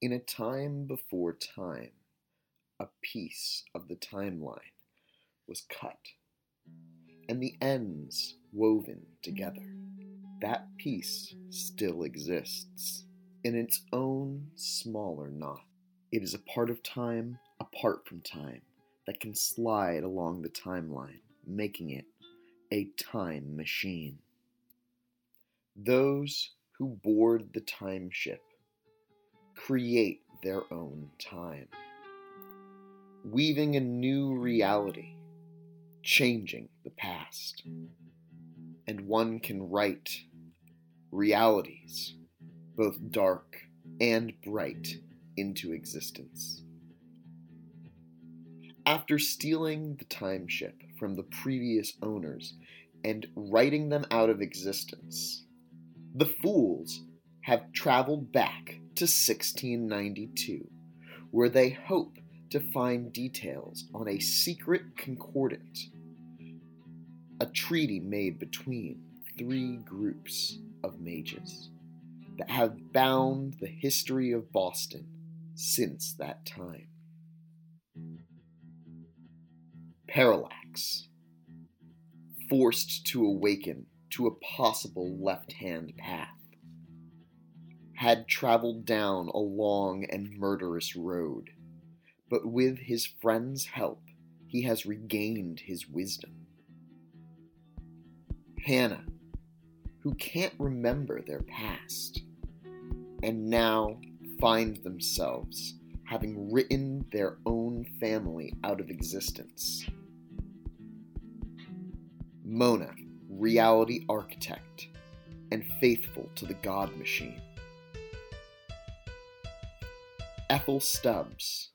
In a time before time, a piece of the timeline was cut, and the ends woven together. That piece still exists, in its own smaller knot. It is a part of time, apart from time, that can slide along the timeline, making it a time machine. Those who board the time ship create their own time, weaving a new reality, changing the past. And one can write realities, both dark and bright, into existence. After stealing the time ship from the previous owners and writing them out of existence, the fools have traveled back to 1692, where they hope to find details on a secret concordat, a treaty made between three groups of mages that have bound the history of Boston since that time. Parallax, forced to awaken to a possible left-hand path, had traveled down a long and murderous road, but with his friend's help, he has regained his wisdom. Hannah, who can't remember their past, and now find themselves having written their own family out of existence. Mona, reality architect, and faithful to the God machine. Ethel Stubbs,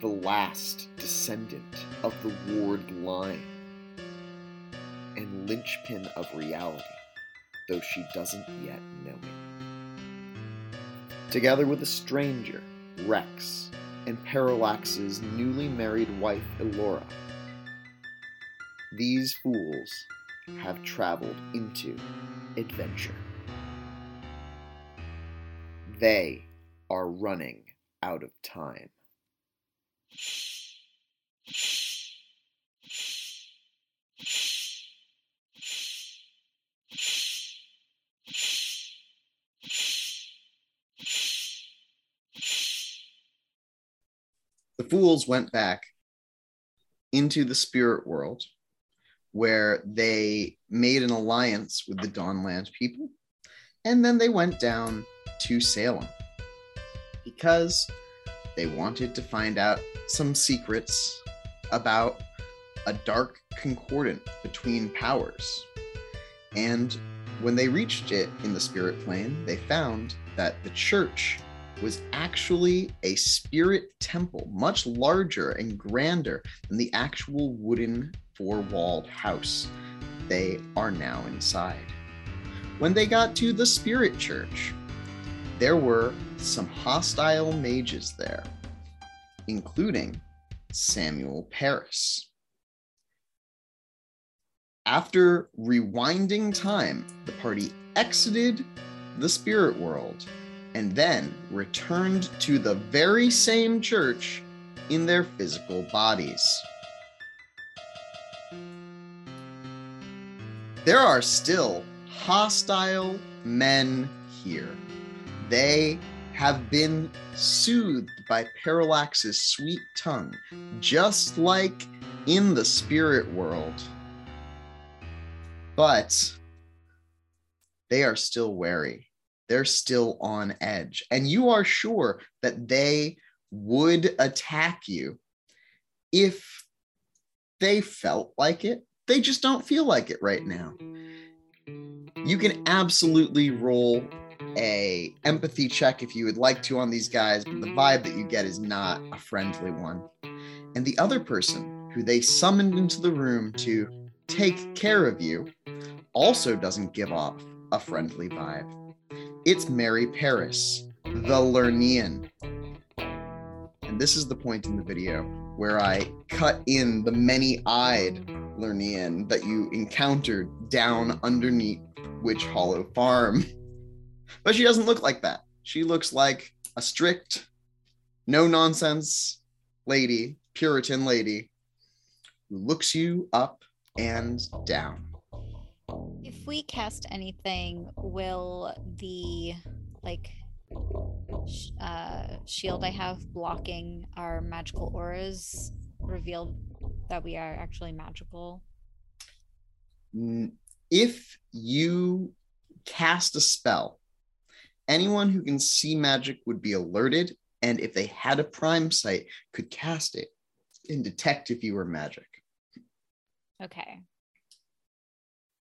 the last descendant of the Ward line and linchpin of reality, though she doesn't yet know it. Together with a stranger, Rex, and Parallax's newly married wife, Allora, these fools have traveled into adventure. They are running out of time. The fools went back into the spirit world, where they made an alliance with the Dawnland people, and then they went down to Salem because they wanted to find out some secrets about a dark concordat between powers. And when they reached it in the spirit plane, they found that the church was actually a spirit temple, much larger and grander than the actual wooden four-walled house they are now inside. When they got to the spirit church, there were some hostile mages there, including Samuel Paris. After rewinding time, the party exited the spirit world and then returned to the very same church in their physical bodies. There are still hostile men here. They have been soothed by Parallax's sweet tongue, just like in the spirit world. But they are still wary. They're still on edge. And you are sure that they would attack you if they felt like it. They just don't feel like it right now. You can absolutely roll a empathy check if you would like to on these guys, but the vibe that you get is not a friendly one. And the other person who they summoned into the room to take care of you also doesn't give off a friendly vibe. It's Mary Paris, the Lernaean. And this is the point in the video where I cut in the many-eyed Lernaean that you encountered down underneath Witch Hollow Farm. But she doesn't look like that. She looks like a strict, no-nonsense lady, Puritan lady, who looks you up and down. If we cast anything, will the, like, shield I have blocking our magical auras reveal that we are actually magical? If you cast a spell, anyone who can see magic would be alerted, and if they had a prime sight, could cast it and detect if you were magic. Okay.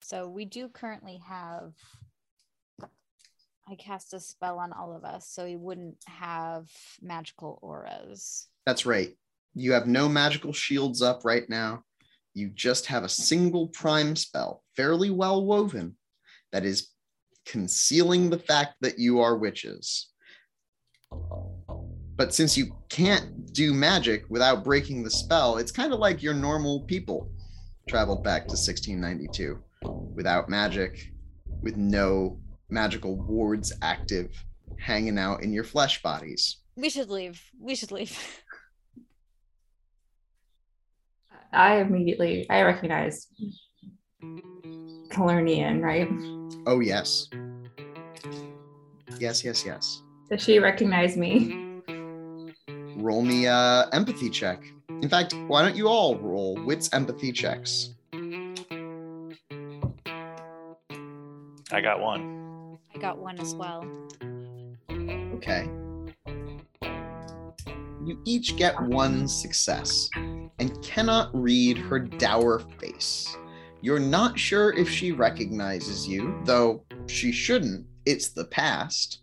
So we do currently have, I cast a spell on all of us, so we wouldn't have magical auras. That's right. You have no magical shields up right now. You just have a single prime spell, fairly well woven, that is concealing the fact that you are witches. But since you can't do magic without breaking the spell, it's kind of like your normal people traveled back to 1692 without magic, with no magical wards active, hanging out in your flesh bodies. We should leave. I recognize Lernaean, right? Oh, yes. Yes. Does she recognize me? Roll me a empathy check. In fact, why don't you all roll wits empathy checks? I got one. I got one as well. Okay. You each get one success and cannot read her dour face. You're not sure if she recognizes you, though she shouldn't. It's the past.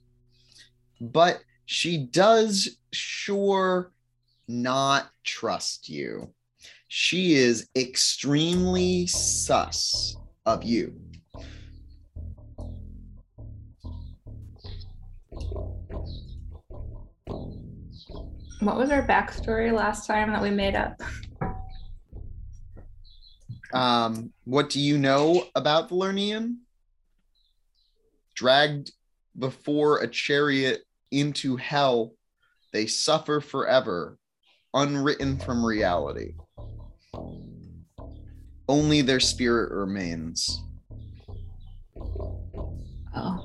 But she does sure not trust you. She is extremely sus of you. What was our backstory last time that we made up? What do you know about the Lernaean? Dragged before a chariot into hell, they suffer forever, unwritten from reality. Only their spirit remains. Oh.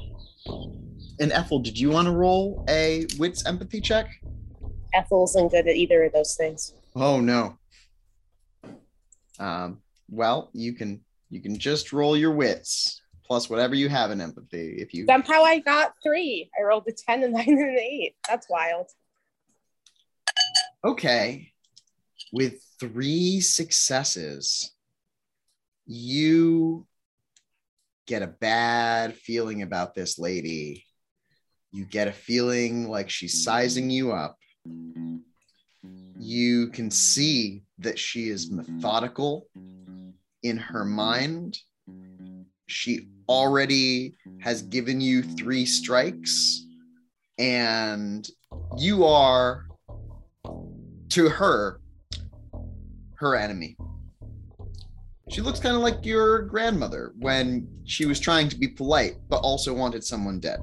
And Ethel, did you want to roll a wits empathy check? Ethel isn't good at either of those things. Oh no. Well, you can just roll your wits plus whatever you have in empathy. If you somehow I got 3. I rolled a 10, a 9, and an 8. That's wild. Okay. With 3 successes, you get a bad feeling about this lady. You get a feeling like she's sizing you up. You can see that she is methodical in her mind. She already has given you 3 strikes, and you are, to her, her enemy. She looks kind of like your grandmother when she was trying to be polite, but also wanted someone dead.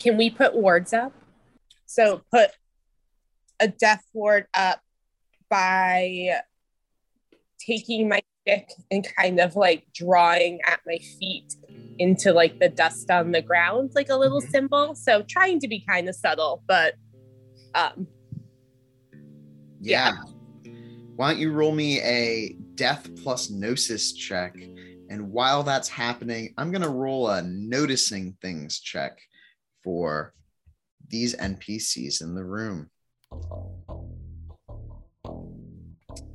Can we put wards up? So put a death ward up by taking my stick and kind of like drawing at my feet into like the dust on the ground, like a little symbol. So trying to be kind of subtle, but yeah. Why don't you roll me a death plus gnosis check? And while that's happening, I'm going to roll a noticing things check for these NPCs in the room.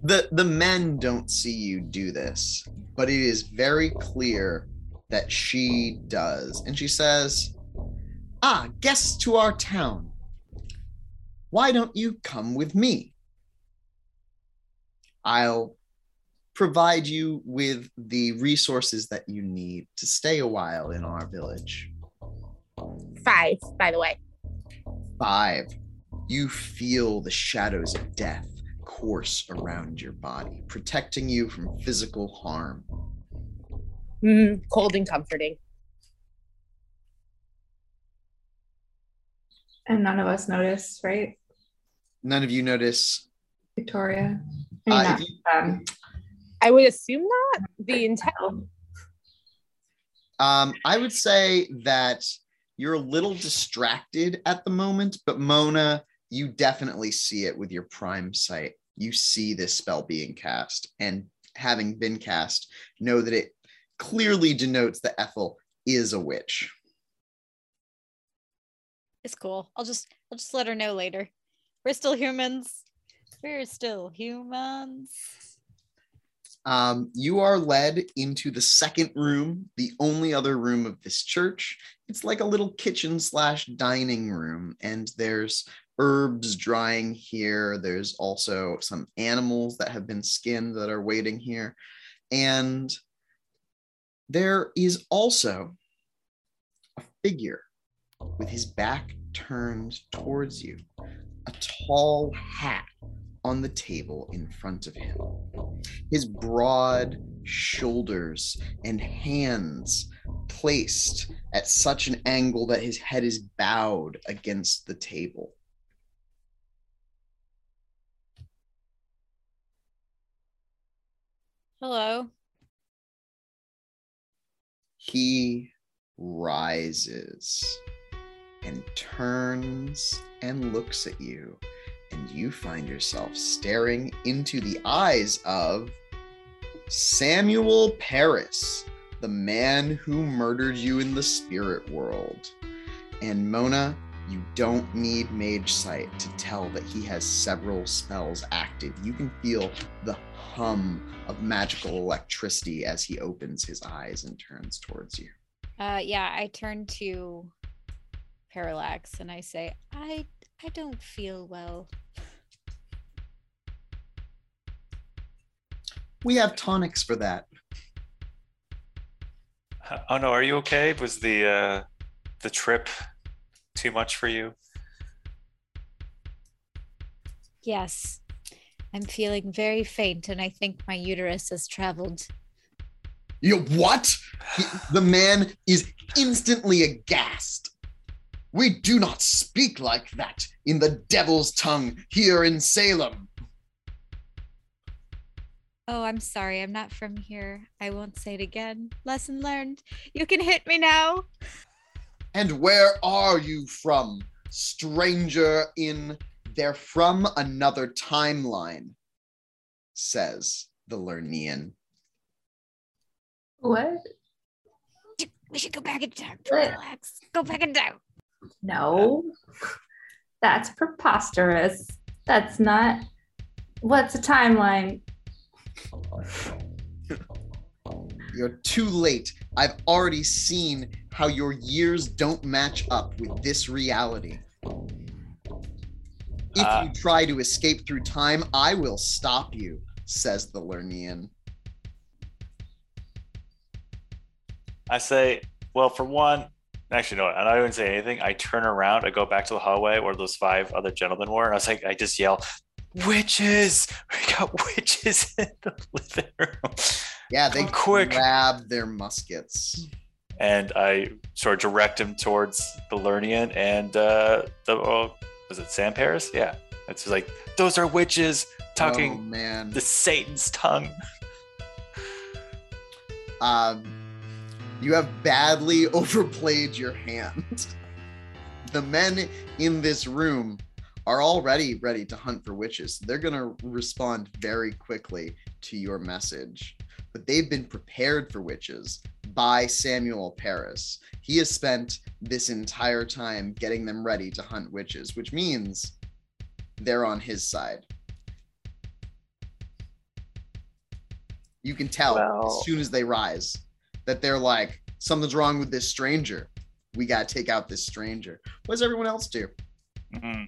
The men don't see you do this, but it is very clear that she does. And she says, guests to our town, why don't you come with me? I'll provide you with the resources that you need to stay a while in our village. 5, by the way. 5. You feel the shadows of death course around your body, protecting you from physical harm. cold and comforting. And none of us notice, right? None of you notice. Victoria. I would assume not. The intel. I would say that you're a little distracted at the moment, but Mona, you definitely see it with your prime sight. You see this spell being cast, and having been cast, know that it clearly denotes that Ethel is a witch. It's cool. I'll just let her know later. We're still humans. We're still humans. You are led into the second room, the only other room of this church. It's like a little kitchen/dining room, and there's herbs drying here. There's also some animals that have been skinned that are waiting here. And there is also a figure with his back turned towards you, a tall hat on the table in front of him. His broad shoulders and hands placed at such an angle that his head is bowed against the table. Hello. He rises and turns and looks at you, and you find yourself staring into the eyes of Samuel Paris, the man who murdered you in the spirit world. And Mona, you don't need Mage Sight to tell that he has several spells active. You can feel the hum of magical electricity as he opens his eyes and turns towards you. I turn to Parallax and I say, I don't feel well. We have tonics for that. Oh no, are you okay? Was the trip too much for you? Yes. I'm feeling very faint, and I think my uterus has traveled. You what? The man is instantly aghast. We do not speak like that in the devil's tongue here in Salem. Oh, I'm sorry. I'm not from here. I won't say it again. Lesson learned. You can hit me now. And where are you from, stranger in... They're from another timeline, says the Lernaean. What? We should go back in time. Relax. Go back in time. No, that's preposterous. That's not. What's a timeline? You're too late. I've already seen how your years don't match up with this reality. If you try to escape through time, I will stop you, says the Lernaean. I say, well, for one, actually, no, I don't say anything. I turn around, I go back to the hallway where those 5 other gentlemen were, and I was like, I just yell, witches! We got witches in the living room. Yeah, they grab their muskets. And I sort of direct him towards the Lernaean and was it Sam Paris? Yeah. It's just like, those are witches talking the Satan's tongue. You have badly overplayed your hand. The men in this room are already ready to hunt for witches. They're going to respond very quickly to your message. But they've been prepared for witches by Samuel Paris. He has spent this entire time getting them ready to hunt witches, which means they're on his side. You can tell as soon as they rise that they're like, something's wrong with this stranger. We got to take out this stranger. What does everyone else do? Mm-hmm.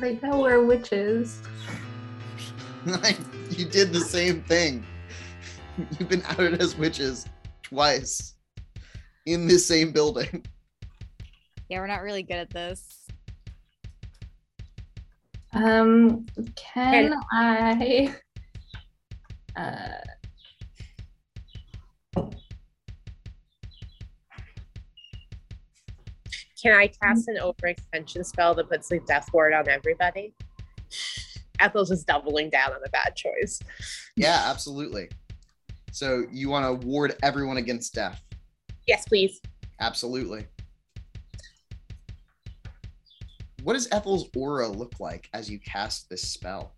They know we're witches. You did the same thing. You've been outed as witches twice. in this same building. Yeah, we're not really good at this. Can I... Can I cast an overextension spell that puts the death ward on everybody? Ethel's just doubling down on a bad choice. Yeah, absolutely. So you want to ward everyone against death? Yes, please. Absolutely. What does Ethel's aura look like as you cast this spell?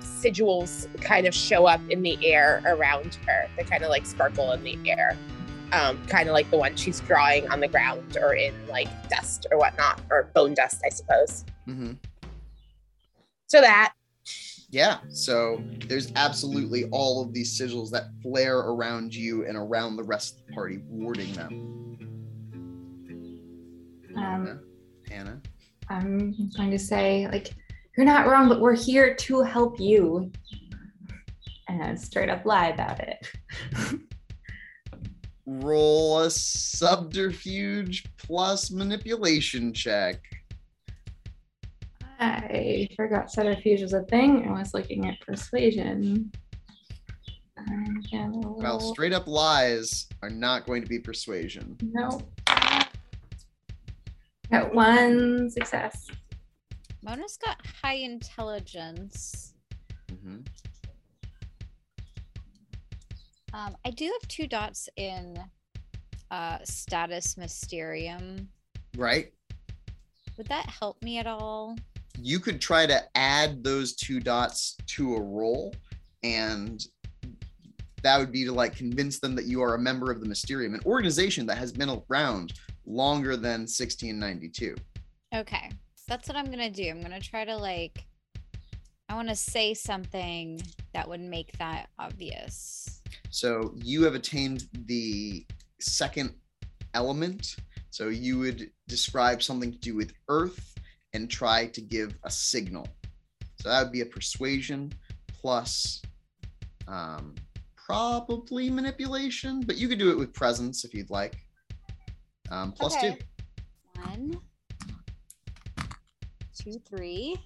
Sigils kind of show up in the air around her. They kind of like sparkle in the air. Kind of like the one she's drawing on the ground or in like dust or whatnot, or bone dust, I suppose. Mm-hmm. So that. Yeah, so there's absolutely all of these sigils that flare around you and around the rest of the party, warding them. Hannah? I'm going to say, like, you're not wrong, but we're here to help you. And I'd straight up lie about it. Roll a subterfuge plus manipulation check. I forgot subterfuge was a thing. I was looking at persuasion. Well, straight up lies are not going to be persuasion. No. Nope. Got one success. Mona's got high intelligence. Mm-hmm. I do have 2 dots in status Mysterium. Right. Would that help me at all? You could try to add those 2 dots to a roll, and that would be to like convince them that you are a member of the Mysterium, an organization that has been around longer than 1692. Okay, that's what I'm gonna do. I'm gonna try to like, I want to say something that would make that obvious. So you have attained the 2nd element. So you would describe something to do with earth and try to give a signal. So that would be a persuasion plus probably manipulation, but you could do it with presence if you'd like. Plus okay. 2. 1, 2, 3.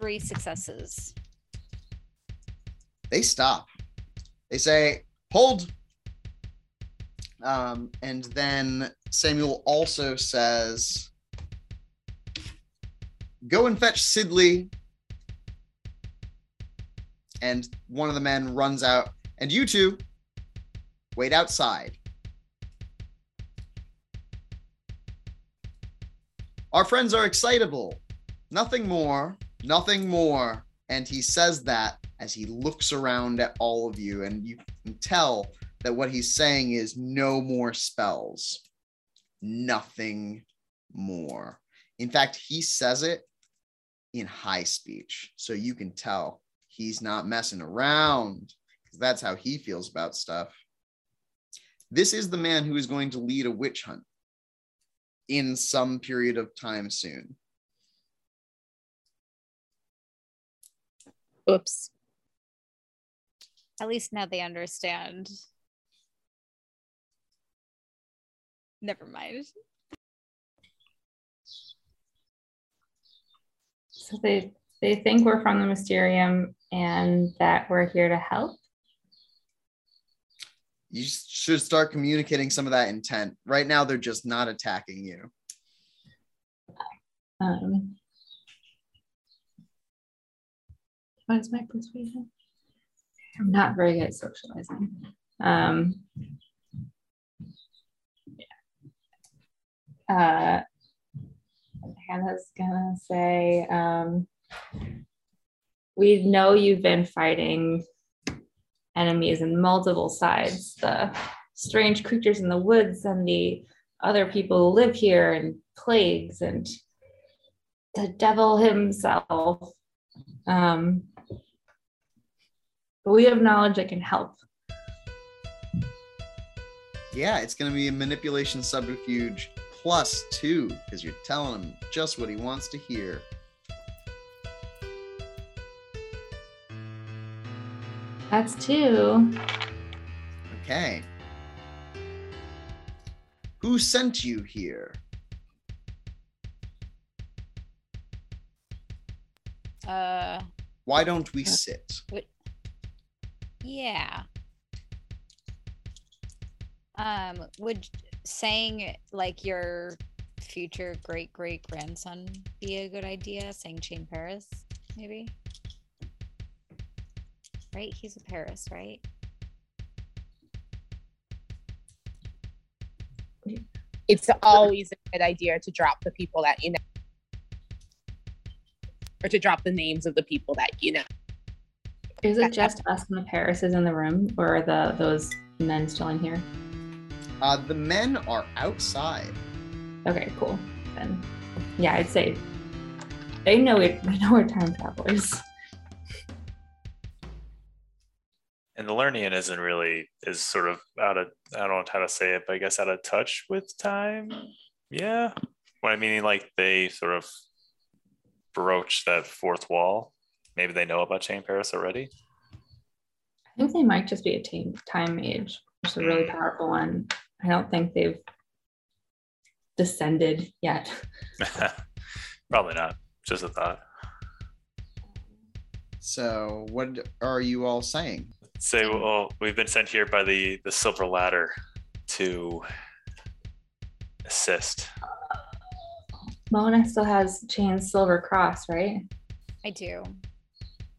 3 successes. They stop. They say, hold. And then Samuel also says, go and fetch Sidley. And one of the men runs out. And you two, wait outside. Our friends are excitable. Nothing more. Nothing more. And he says that as he looks around at all of you, and you can tell that what he's saying is no more spells. Nothing more. In fact, he says it in high speech, so you can tell he's not messing around, because that's how he feels about stuff. This is the man who is going to lead a witch hunt in some period of time soon. Oops. At least now they understand. Never mind. So they think we're from the Mysterium and that we're here to help? You should start communicating some of that intent. Right now, they're just not attacking you. What is my persuasion? I'm not very good at socializing. Hannah's gonna say, we know you've been fighting enemies in multiple sides, the strange creatures in the woods and the other people who live here and plagues and the devil himself. But we have knowledge that can help. Yeah, it's going to be a manipulation subterfuge plus 2, because you're telling him just what he wants to hear. That's 2. Okay. Who sent you here? Why don't we sit? Yeah. Would saying like your future great-great-grandson be a good idea? Saying Chayne Paris, maybe? Right? He's a Paris, right? It's always a good idea to drop the people that you know. Or to drop the names of the people that you know. Is it just us and the Paris is in the room, or are those men still in here? The men are outside. Okay, cool. Then, yeah, I'd say they know it. They know we're time travelers. And the Lernaean is sort of out of, I don't know how to say it, but I guess out of touch with time. Yeah. What I mean, like they sort of broach that fourth wall. Maybe they know about Chayne Paris already. I think they might just be a time mage, which is a really powerful one. I don't think they've descended yet. Probably not. Just a thought. So what are you all saying? So we've been sent here by the Silver Ladder to assist. Mona still has Chayne's Silver Cross, right? I do.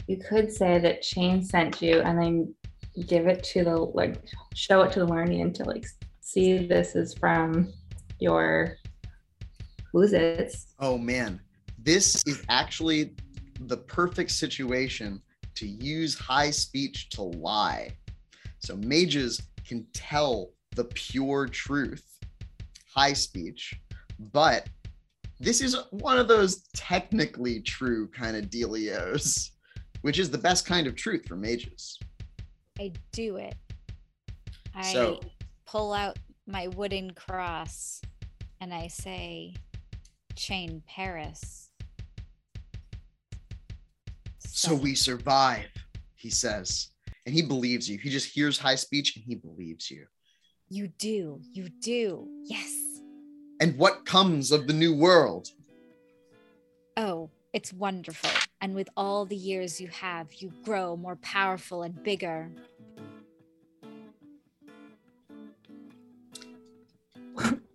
You could say that Chayne sent you and then give it to the, like, show it to the Lernaean to, like, see this is from your, who's it? Oh man, this is actually the perfect situation to use high speech to lie. So mages can tell the pure truth, high speech, but this is one of those technically true kind of dealios, which is the best kind of truth for mages. I do it. I pull out my wooden cross and I say, Chayne Paris. So we survive, he says. And he believes you. He just hears high speech and he believes you. You do. Yes. And what comes of the new world? Oh, it's wonderful. And with all the years you have, you grow more powerful and bigger.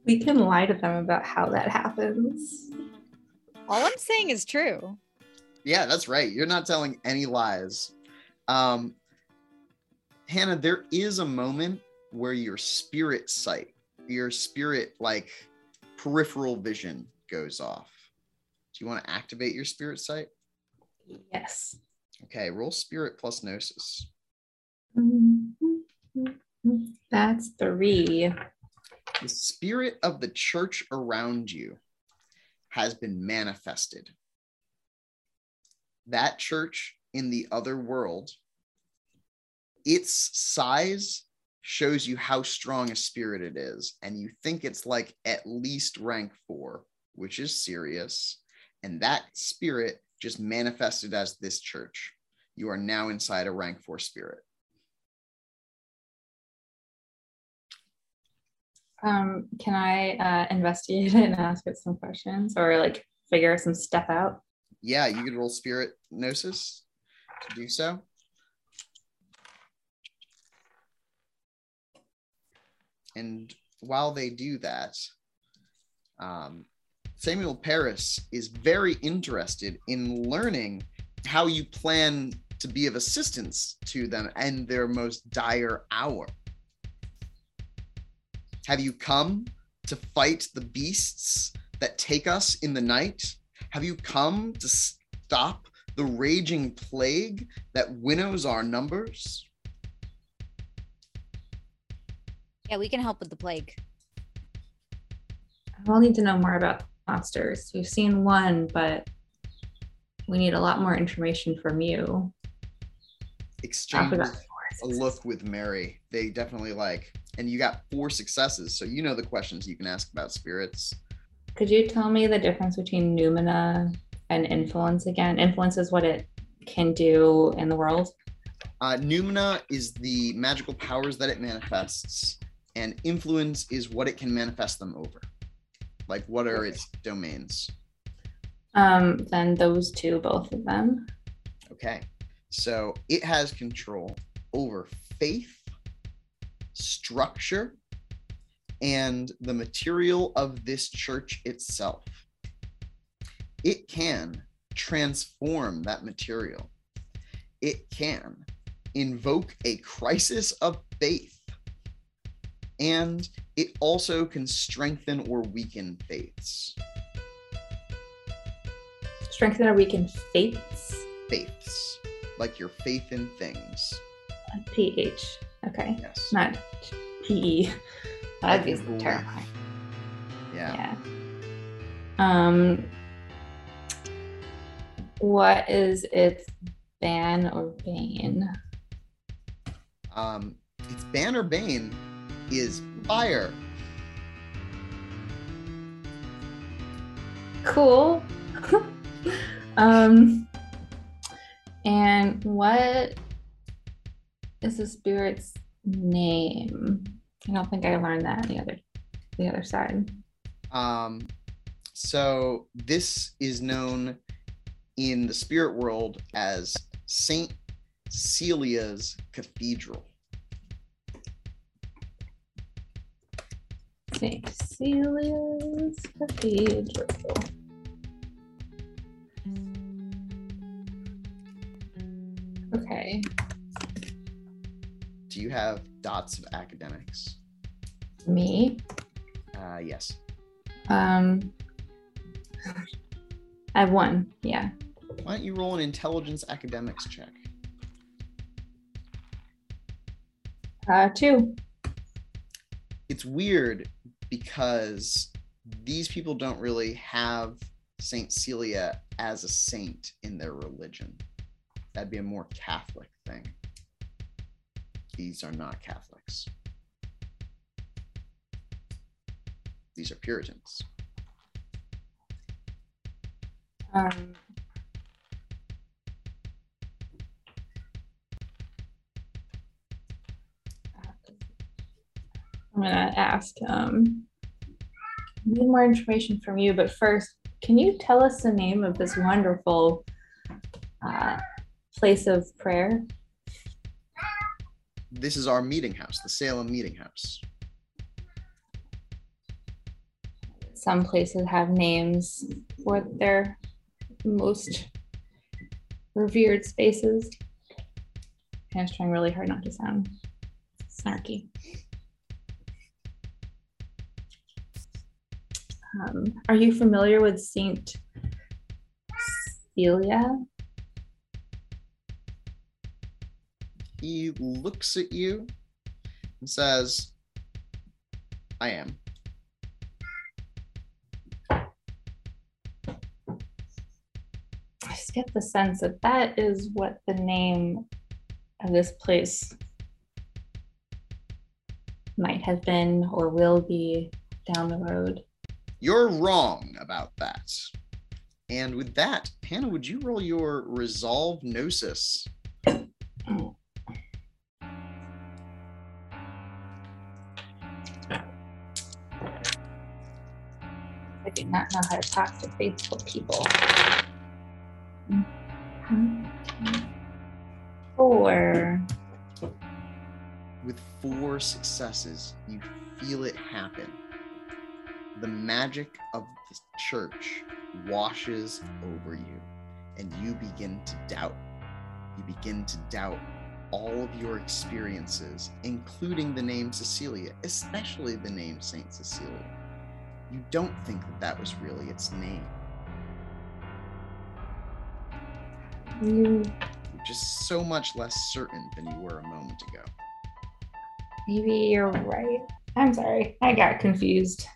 We can lie to them about how that happens. All I'm saying is true. Yeah, that's right. You're not telling any lies. Hannah, there is a moment where your spirit sight, your spirit, like, peripheral vision goes off. Do you want to activate your spirit sight? Yes. Okay, roll spirit plus gnosis. That's 3. The spirit of the church around you has been manifested. That church in the other world, its size shows you how strong a spirit it is, and you think it's like at least rank 4, which is serious, and that spirit just manifested as this church. You are now inside a rank 4 spirit. Can I investigate it and ask it some questions, or like figure some stuff out? Yeah, you could roll spirit gnosis to do so. And while they do that, Samuel Paris is very interested in learning how you plan to be of assistance to them in their most dire hour. Have you come to fight the beasts that take us in the night? Have you come to stop the raging plague that winnows our numbers? Yeah, we can help with the plague. I'll need to know more about monsters. We've seen one, but we need a lot more information from you. Exchange a look with Mary. They definitely like, and you got 4 successes, so you know the questions you can ask about spirits. Could you tell me the difference between noumena and influence again? Influence is what it can do in the world. Noumena is the magical powers that it manifests, and influence is what it can manifest them over. Like, what are its domains? Then those two, both of them. Okay. So it has control over faith, structure, and the material of this church itself. It can transform that material. It can invoke a crisis of faith. And it also can strengthen or weaken faiths. Strengthen or weaken faiths? Faiths. Like your faith in things. PH. Okay. Yes. Not PE. That'd be terrifying. Yeah. What is its ban or bane? Its ban or bane is fire. Cool. And what is the spirit's name? I don't think I learned that on the other side. So this is known in the spirit world as Saint Celia's Cathedral. Saint Celia's Cathedral. Okay. Do you have dots of academics? Me? Yes. I have one, yeah. Why don't you roll an intelligence academics check? 2. It's weird because these people don't really have Saint Celia as a saint in their religion. That'd be a more Catholic thing. These are not Catholics. These are Puritans. I'm gonna ask need more information from you, but first, can you tell us the name of this wonderful place of prayer? This is our meeting house, the Salem Meeting House. Some places have names for their most revered spaces. I was trying really hard not to sound snarky. Are you familiar with Saint Celia? He looks at you and says, I am. I just get the sense that that is what the name of this place might have been or will be down the road. You're wrong about that. And with that, Hannah, would you roll your resolve gnosis? I do not know how to talk to faithful people. 4. With 4 successes, you feel it happen. The magic of the church washes over you, and you begin to doubt. You begin to doubt all of your experiences, including the name Cecilia, especially the name Saint Cecilia. You don't think that that was really its name. You're just so much less certain than you were a moment ago. Maybe you're right. I'm sorry. I got confused.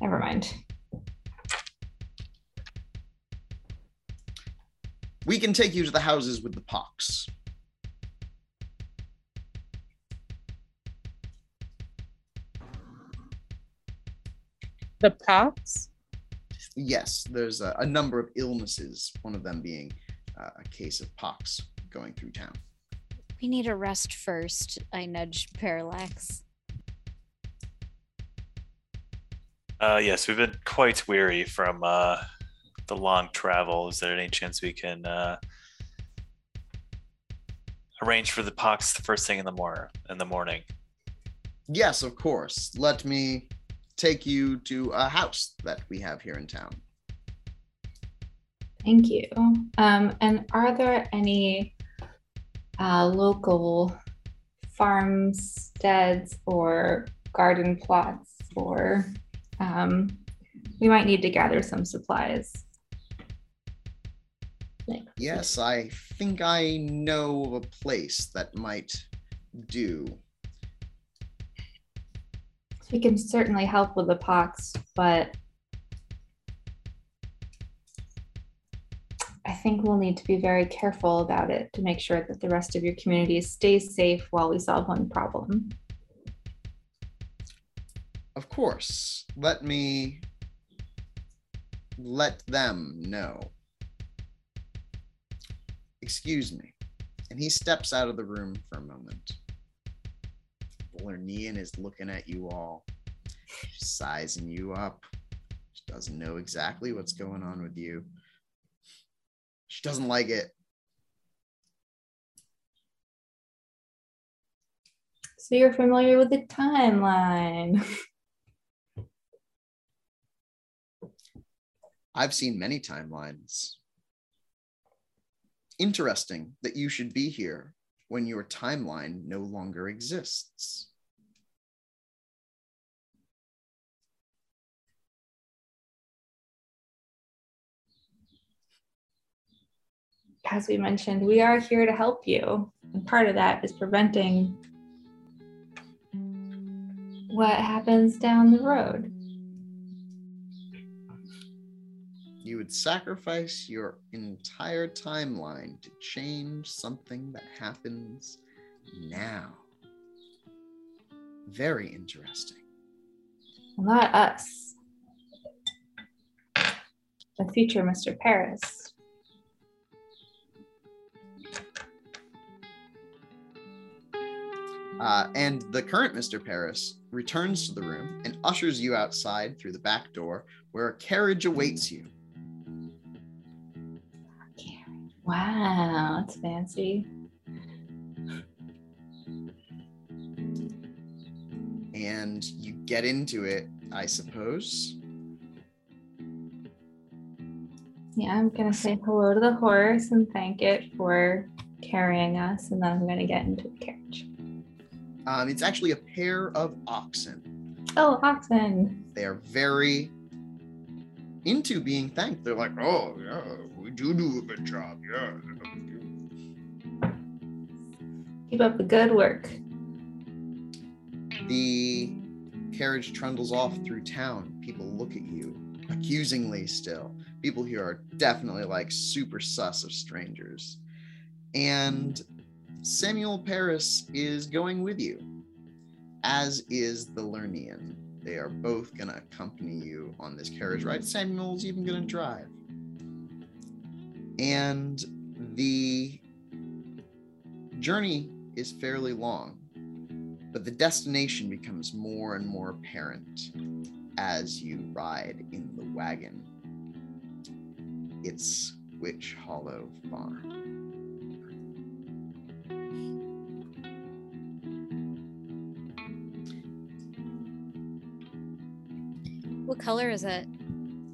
Never mind. We can take you to the houses with the pox. The pox? yes, there's a number of illnesses, one of them being a case of pox going through town. We need a rest first, I nudge Parallax. Yes, we've been quite weary from the long travel. Is there any chance we can arrange for the pox the first thing in the morning? Yes, of course. Let me take you to a house that we have here in town. Thank you. And are there any local farmsteads or garden plots, or we might need to gather some supplies? Yes, I think I know of a place that might do. We can certainly help with the pox, but I think we'll need to be very careful about it to make sure that the rest of your community stays safe while we solve one problem. Of course. Let me let them know. Excuse me. And he steps out of the room for a moment. Lernaean is looking at you all, sizing you up. She doesn't know exactly what's going on with you. She doesn't like it. So you're familiar with the timeline. I've seen many timelines. Interesting that you should be here when your timeline no longer exists. As we mentioned, we are here to help you. And part of that is preventing what happens down the road. You would sacrifice your entire timeline to change something that happens now. Very interesting. Not us. The future Mr. Paris. And the current Mr. Paris returns to the room and ushers you outside through the back door, where a carriage awaits you. Wow, that's fancy. And you get into it, I suppose. Yeah, I'm going to say hello to the horse and thank it for carrying us, and then I'm going to get into the carriage. It's actually a pair of oxen. Oh, oxen. They are very into being thanked. They're like, oh, yeah. You do a good job, yeah. Keep up the good work. The carriage trundles off through town. People look at you, accusingly still. People here are definitely like super sus of strangers. And Samuel Paris is going with you, as is the Lernaean. They are both gonna accompany you on this carriage ride. Samuel's even gonna drive. And the journey is fairly long, but the destination becomes more and more apparent as you ride in the wagon. It's Witch Hollow Farm. What color is it?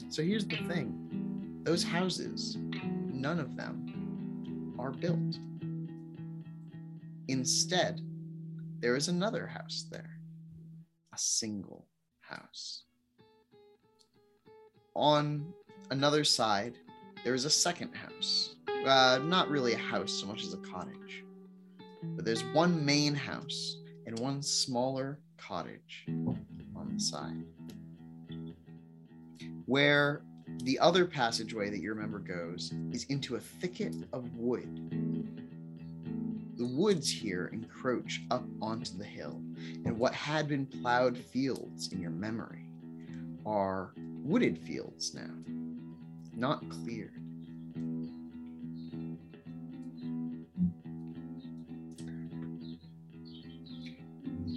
So here's the thing. Those houses, none of them are built. Instead, there is another house there, a single house. On another side, there is a second house. Not really a house so much as a cottage, but there's one main house and one smaller cottage on the side. Where the other passageway that you remember goes is into a thicket of wood. The woods here encroach up onto the hill, and what had been plowed fields in your memory are wooded fields now, not cleared.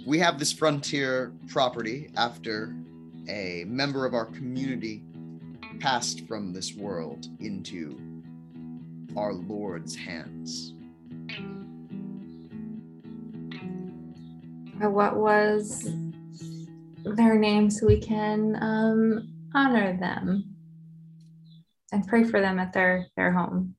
We have this frontier property after a member of our community passed from this world into our Lord's hands. What was their name so we can honor them and pray for them at their home?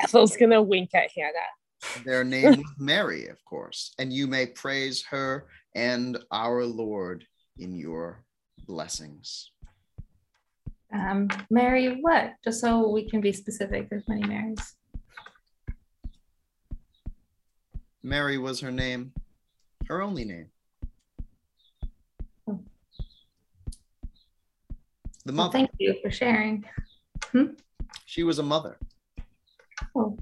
Ethel's gonna wink at Hannah. Their name was Mary, of course, and you may praise her and our Lord in your blessings. Mary what? Just so we can be specific, there's many Marys. Mary was her name, her only name. Oh. The mother. Well, thank you for sharing. She was a mother. Oh.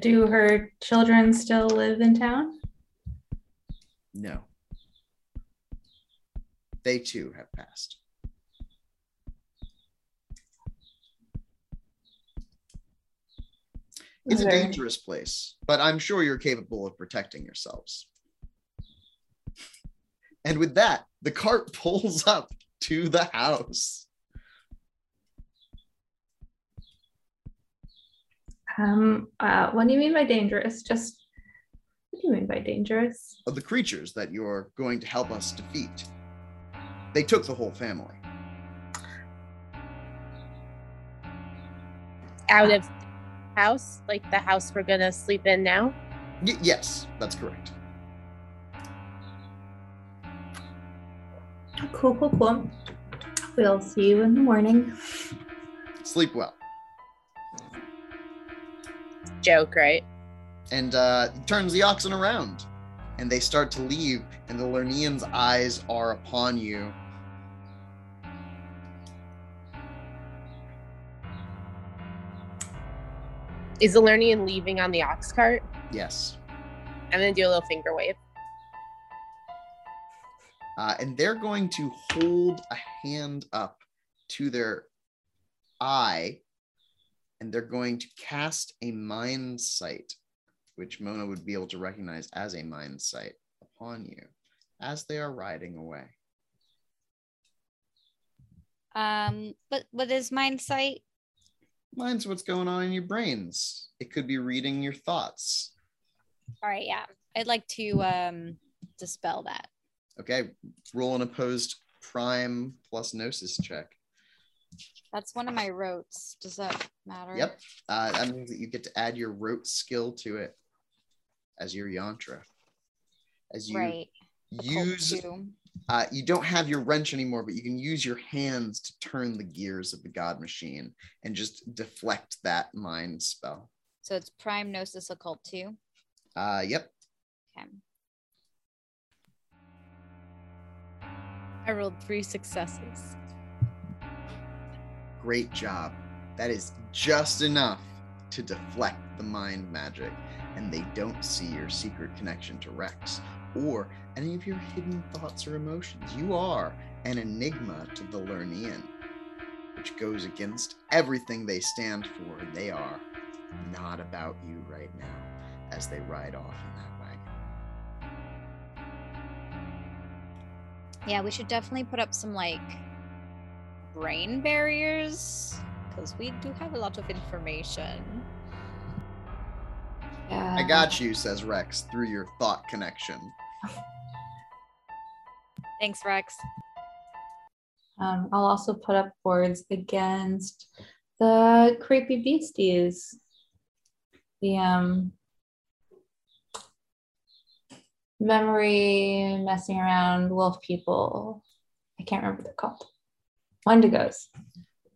Do her children still live in town? No. They too have passed. It's a dangerous place, but I'm sure you're capable of protecting yourselves. And with that, the cart pulls up to the house. What do you mean by dangerous? Just, what do you mean by dangerous? The creatures that you're going to help us defeat. They took the whole family. Out of the house? Like the house we're gonna sleep in now? Yes, that's correct. Cool. We'll see you in the morning. Sleep well. Joke, right? And turns the oxen around and they start to leave, and the Lernaean's eyes are upon you. Is the Lernaean leaving on the ox cart? Yes. I'm gonna do a little finger wave. And they're going to hold a hand up to their eye, and they're going to cast a mind sight, which Mona would be able to recognize as a mind sight, upon you as they are riding away. But what is mind sight? Mind's what's going on in your brains. It could be reading your thoughts. All right, yeah. I'd like to dispel that. Okay, roll an opposed prime plus gnosis check. That's one of my rotes. Does that matter? Yep. That means that you get to add your rote skill to it as your yantra. As you use, you don't have your wrench anymore, but you can use your hands to turn the gears of the god machine and just deflect that mind spell. So it's prime gnosis occult 2? Yep. Okay. I rolled 3 successes. Great job. That is just enough to deflect the mind magic, and they don't see your secret connection to Rex or any of your hidden thoughts or emotions. You are an enigma to the Lernaean, which goes against everything they stand for. They are not about you right now as they ride off in that wagon. Yeah, we should definitely put up some, like, brain barriers, because we do have a lot of information. Yeah. I got you, says Rex, through your thought connection. Thanks, Rex. I'll also put up boards against the creepy beasties. The memory messing around wolf people. I can't remember the call. Wendigos.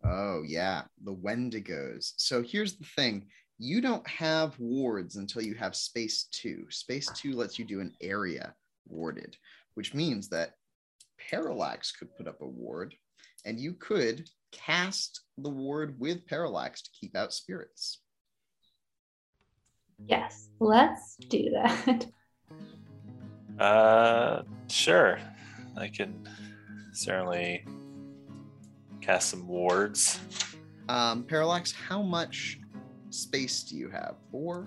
Oh, yeah, the Wendigos. So here's the thing. You don't have wards until you have Space 2. Space 2 lets you do an area warded, which means that Parallax could put up a ward, and you could cast the ward with Parallax to keep out spirits. Yes, let's do that. Sure. I can certainly cast some wards. Parallax, how much space do you have? 4?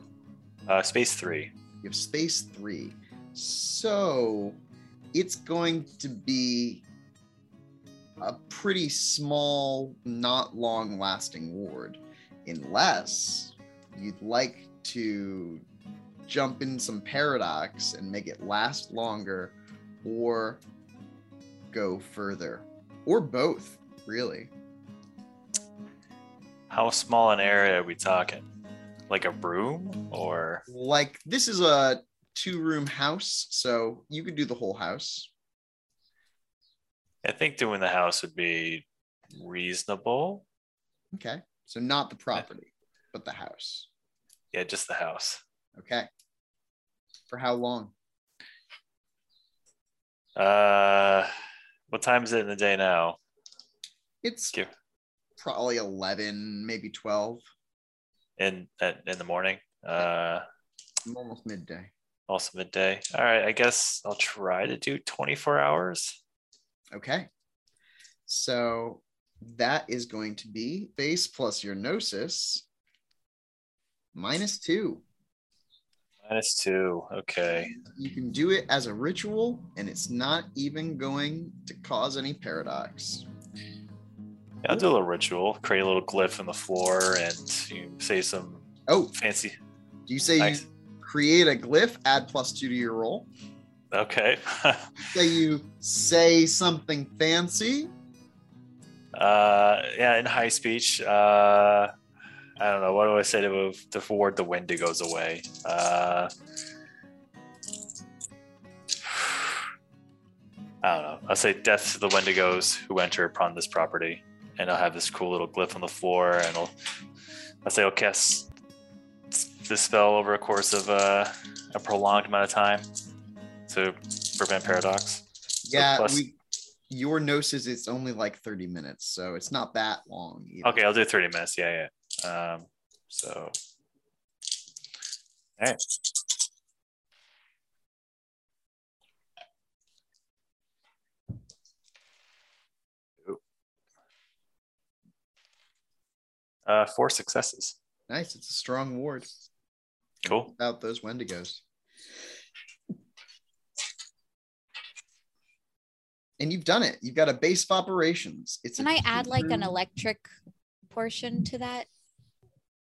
Space 3. You have space 3. So it's going to be a pretty small, not long-lasting ward, unless you'd like to jump in some paradox and make it last longer, or go further, or both, really. How small an area are we talking? Like a room, or? Like, this is a 2-room house, so you could do the whole house. I think doing the house would be reasonable. Okay. So not the property, but the house. Yeah, just the house. Okay. For how long? What time is it in the day now? It's probably 11, maybe 12. In the morning? Almost midday. Also midday. All right. I guess I'll try to do 24 hours. Okay, so that is going to be base plus your gnosis -2. -2, okay. You can do it as a ritual, and it's not even going to cause any paradox. Yeah, I'll do a little ritual, create a little glyph on the floor, and you say some fancy. Do you say you create a glyph, add +2 to your roll? Okay. So you say something fancy? Yeah, in high speech. I don't know. What do I say to ward the Wendigos away? I don't know. I'll say death to the Wendigos who enter upon this property. And I'll have this cool little glyph on the floor. And I'll cast this spell over a course of a prolonged amount of time. To prevent paradox. Yeah, so your gnosis is only like 30 minutes, so it's not that long either. Okay, I'll do 30 minutes. Yeah. All right. Four successes. Nice. It's a strong ward. Cool. Without those Wendigos. And you've done it. You've got a base of operations. Can I add like an electric portion to that?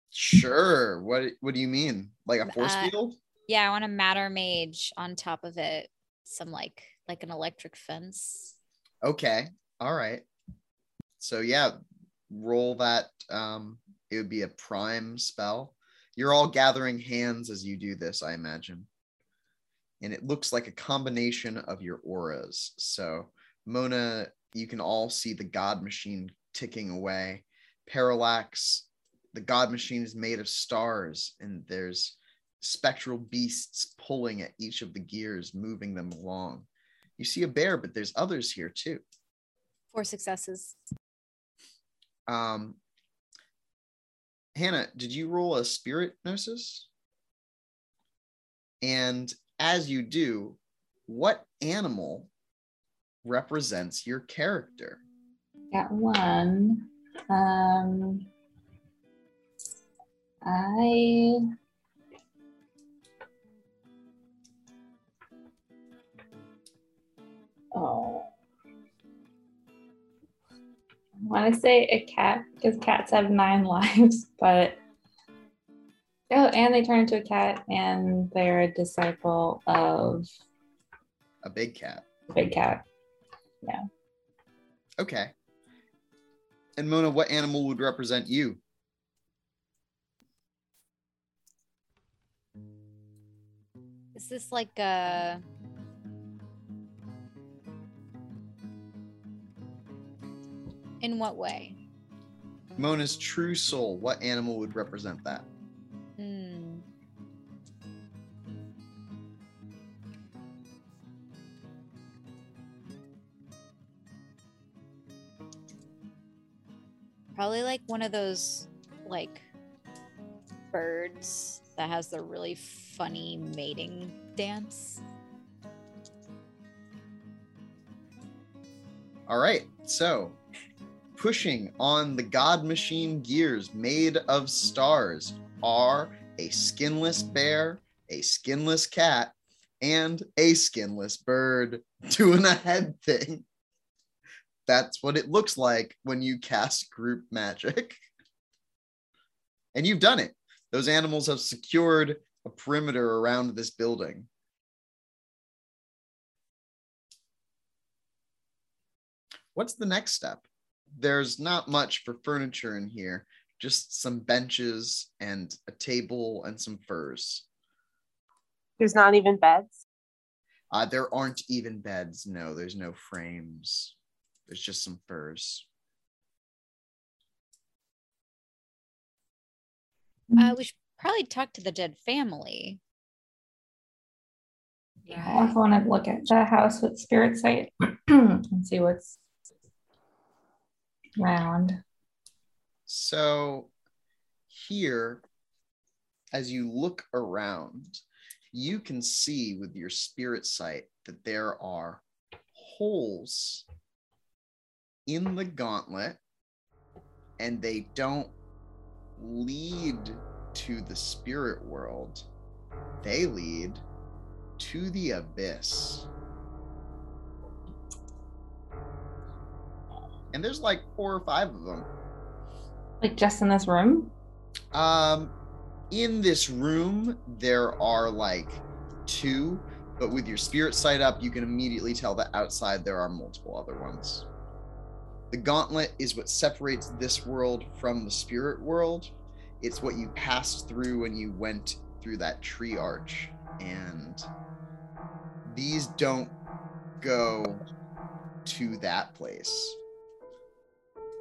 Sure. What do you mean? Like a force field? Yeah, I want a matter mage on top of it. Some like an electric fence. Okay. All right. So yeah, roll that. It would be a prime spell. You're all gathering hands as you do this, I imagine. And it looks like a combination of your auras. So Mona, you can all see the God machine ticking away. Parallax, the God machine is made of stars, and there's spectral beasts pulling at each of the gears, moving them along. You see a bear, but there's others here too. 4 successes. Hannah, did you roll a spirit gnosis? And as you do, what animal represents your character? Got one. I want to say a cat, because cats have 9 lives, but and they turn into a cat, and they're a disciple of a big cat. Big cat. Yeah. Okay. And Mona, what animal would represent you? Is this like a... In what way? Mona's true soul, what animal would represent that? Probably like one of those like birds that has the really funny mating dance. All right, so pushing on the god machine gears made of stars are a skinless bear, a skinless cat, and a skinless bird doing a head thing. That's what it looks like when you cast group magic. And you've done it. Those animals have secured a perimeter around this building. What's the next step? There's not much for furniture in here, just some benches and a table and some furs. There's not even beds? There aren't even beds, no. There's no frames. There's just some furs. We should probably talk to the dead family. Yeah, I also want to look at the house with spirit sight and see what's around. So here, as you look around, you can see with your spirit sight that there are holes in the gauntlet, and they don't lead to the spirit world. They lead to the abyss. And there's like 4 or 5 of them. Like just in this room? In this room, there are like 2, but with your spirit sight up, you can immediately tell that outside there are multiple other ones. The gauntlet is what separates this world from the spirit world. It's what you passed through when you went through that tree arch. And these don't go to that place.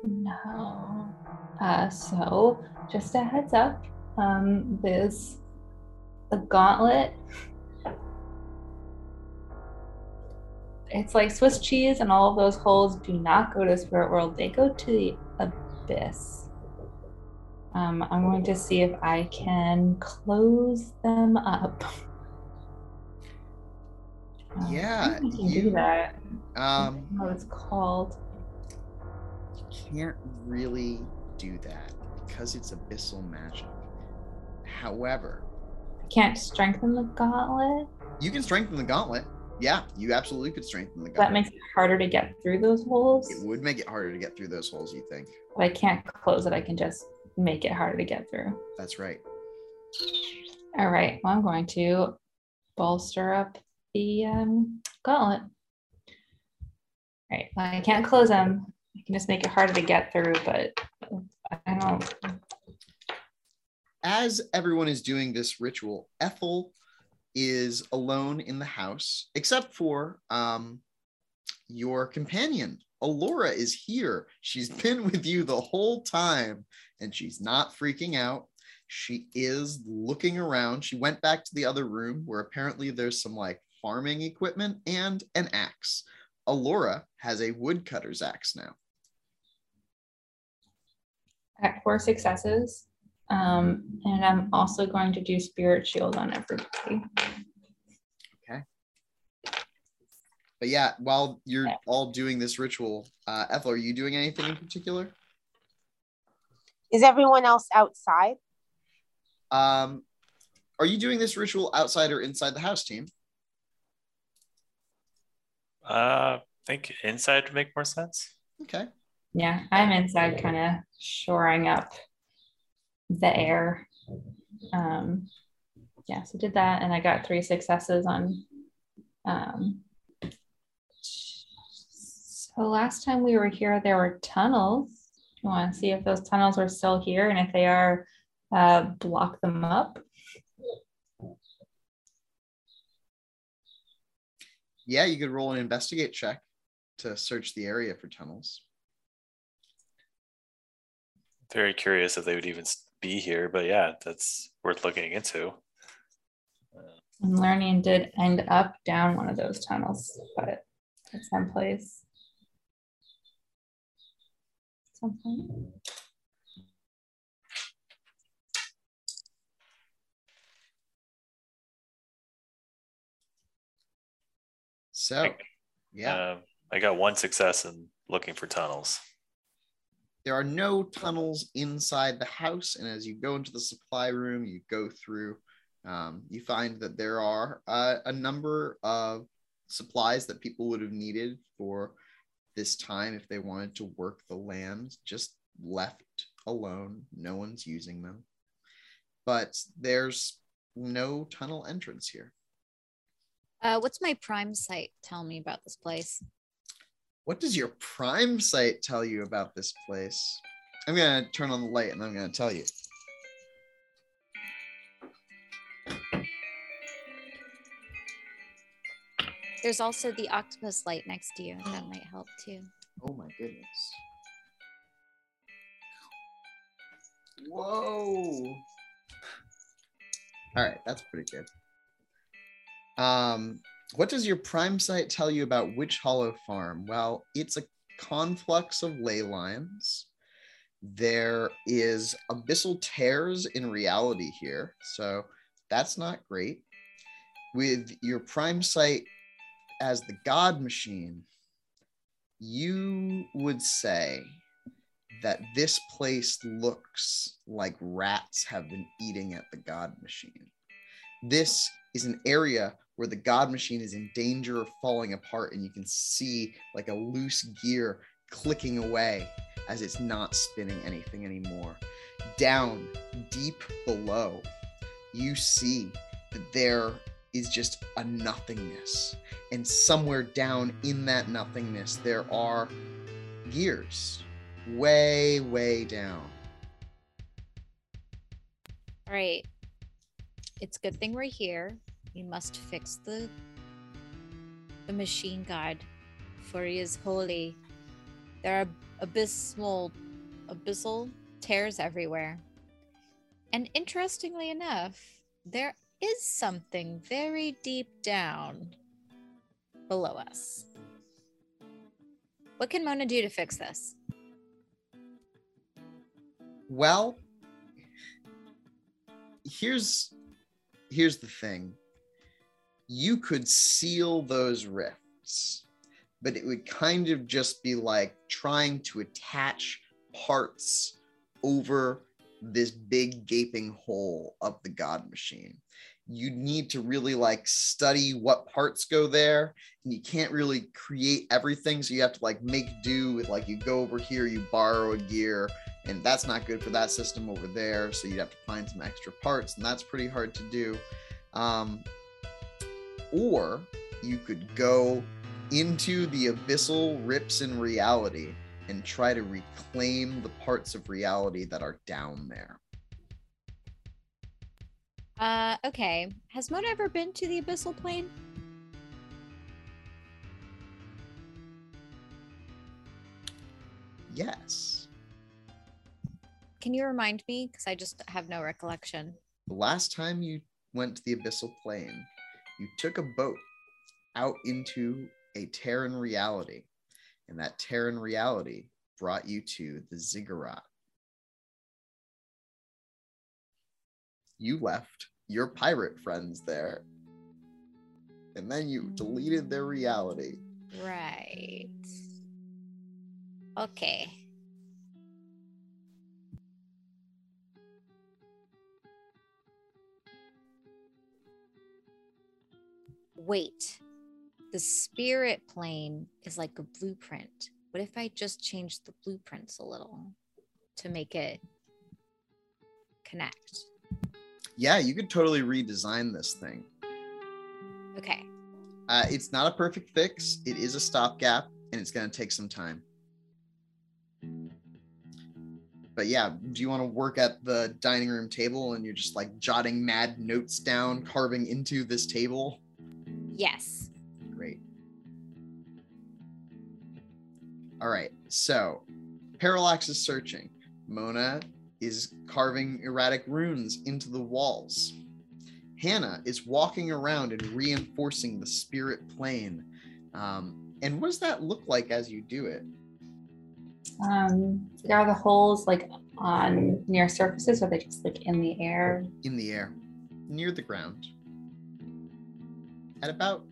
No. So just a heads up, there's a gauntlet. It's like Swiss cheese, and all of those holes do not go to spirit world. They go to the abyss. I'm going to see if I can close them up. Yeah, you can do that. I don't know what it's called. You can't really do that because it's abyssal magic. However, I can't strengthen the gauntlet. You can strengthen the gauntlet. Yeah, you absolutely could strengthen the gauntlet. That makes it harder to get through those holes? It would make it harder to get through those holes, you think. But I can't close it. I can just make it harder to get through. That's right. All right. Well, I'm going to bolster up the gauntlet. All right. Well, I can't close them. I can just make it harder to get through, but I don't. As everyone is doing this ritual, Ethel is alone in the house, except for your companion. Allora is here. She's been with you the whole time, and she's not freaking out. She is looking around. She went back to the other room where apparently there's some like farming equipment and an axe. Allora has a woodcutter's axe now. I got 4 successes. And I'm also going to do Spirit Shield on everybody. Okay. But yeah, while you're all doing this ritual, Ethel, are you doing anything in particular? Is everyone else outside? Are you doing this ritual outside or inside the house, team? I think inside would make more sense. Okay. Yeah, I'm inside kind of shoring up the air. Yeah, so did that, and I got 3 successes on. So last time we were here, there were tunnels. I want to see if those tunnels are still here, and if they are, block them up. Yeah, you could roll an investigate check to search the area for tunnels. Very curious if they would even be here, but yeah, that's worth looking into. And Lernaean did end up down one of those tunnels, but it's someplace. Something. So, yeah. I got 1 success and looking for tunnels. There are no tunnels inside the house, and as you go into the supply room, you go through, you find that there are a number of supplies that people would have needed for this time if they wanted to work the lands, just left alone. No one's using them. But there's no tunnel entrance here. What's my prime site tell me about this place? What does your prime site tell you about this place? I'm going to turn on the light and I'm going to tell you. There's also the octopus light next to you. That might help too. Oh my goodness. Whoa. All right, that's pretty good. What does your prime site tell you about Witch Hollow Farm? Well, it's a conflux of ley lines. There is abyssal tears in reality here, so that's not great. With your prime site as the God Machine, you would say that this place looks like rats have been eating at the God Machine. This is an area where the God Machine is in danger of falling apart, and you can see like a loose gear clicking away as it's not spinning anything anymore. Down, deep below, you see that there is just a nothingness. And somewhere down in that nothingness, there are gears way, way down. All right. It's a good thing we're here. We must fix the machine god, for he is holy. There are abyssal tears everywhere. And interestingly enough, there is something very deep down below us. What can Mona do to fix this? Well, here's the thing. You could seal those rifts, but it would kind of just be like trying to attach parts over this big gaping hole of the God Machine. You'd need to really like study what parts go there, and you can't really create everything. So you have to like make do with like, you go over here, you borrow a gear, and that's not good for that system over there. So you'd have to find some extra parts, and that's pretty hard to do. Or you could go into the abyssal rips in reality and try to reclaim the parts of reality that are down there. Okay. Has Mona ever been to the abyssal plane? Yes. Can you remind me? Because I just have no recollection. The last time you went to the abyssal plane, you took a boat out into a Terran reality, and that Terran reality brought you to the Ziggurat. You left your pirate friends there, and then you deleted their reality. Right. Okay. Wait, the spirit plane is like a blueprint. What if I just change the blueprints a little to make it connect? Yeah, you could totally redesign this thing. Okay. It's not a perfect fix. It is a stopgap, and it's going to take some time. But yeah, do you want to work at the dining room table, and you're just like jotting mad notes down, carving into this table? Yes. Great. All right. So Parallax is searching. Mona is carving erratic runes into the walls. Hannah is walking around and reinforcing the spirit plane. And what does that look like as you do it? There are the holes like on near surfaces, or are they just like in the air? In the air, near the ground. At about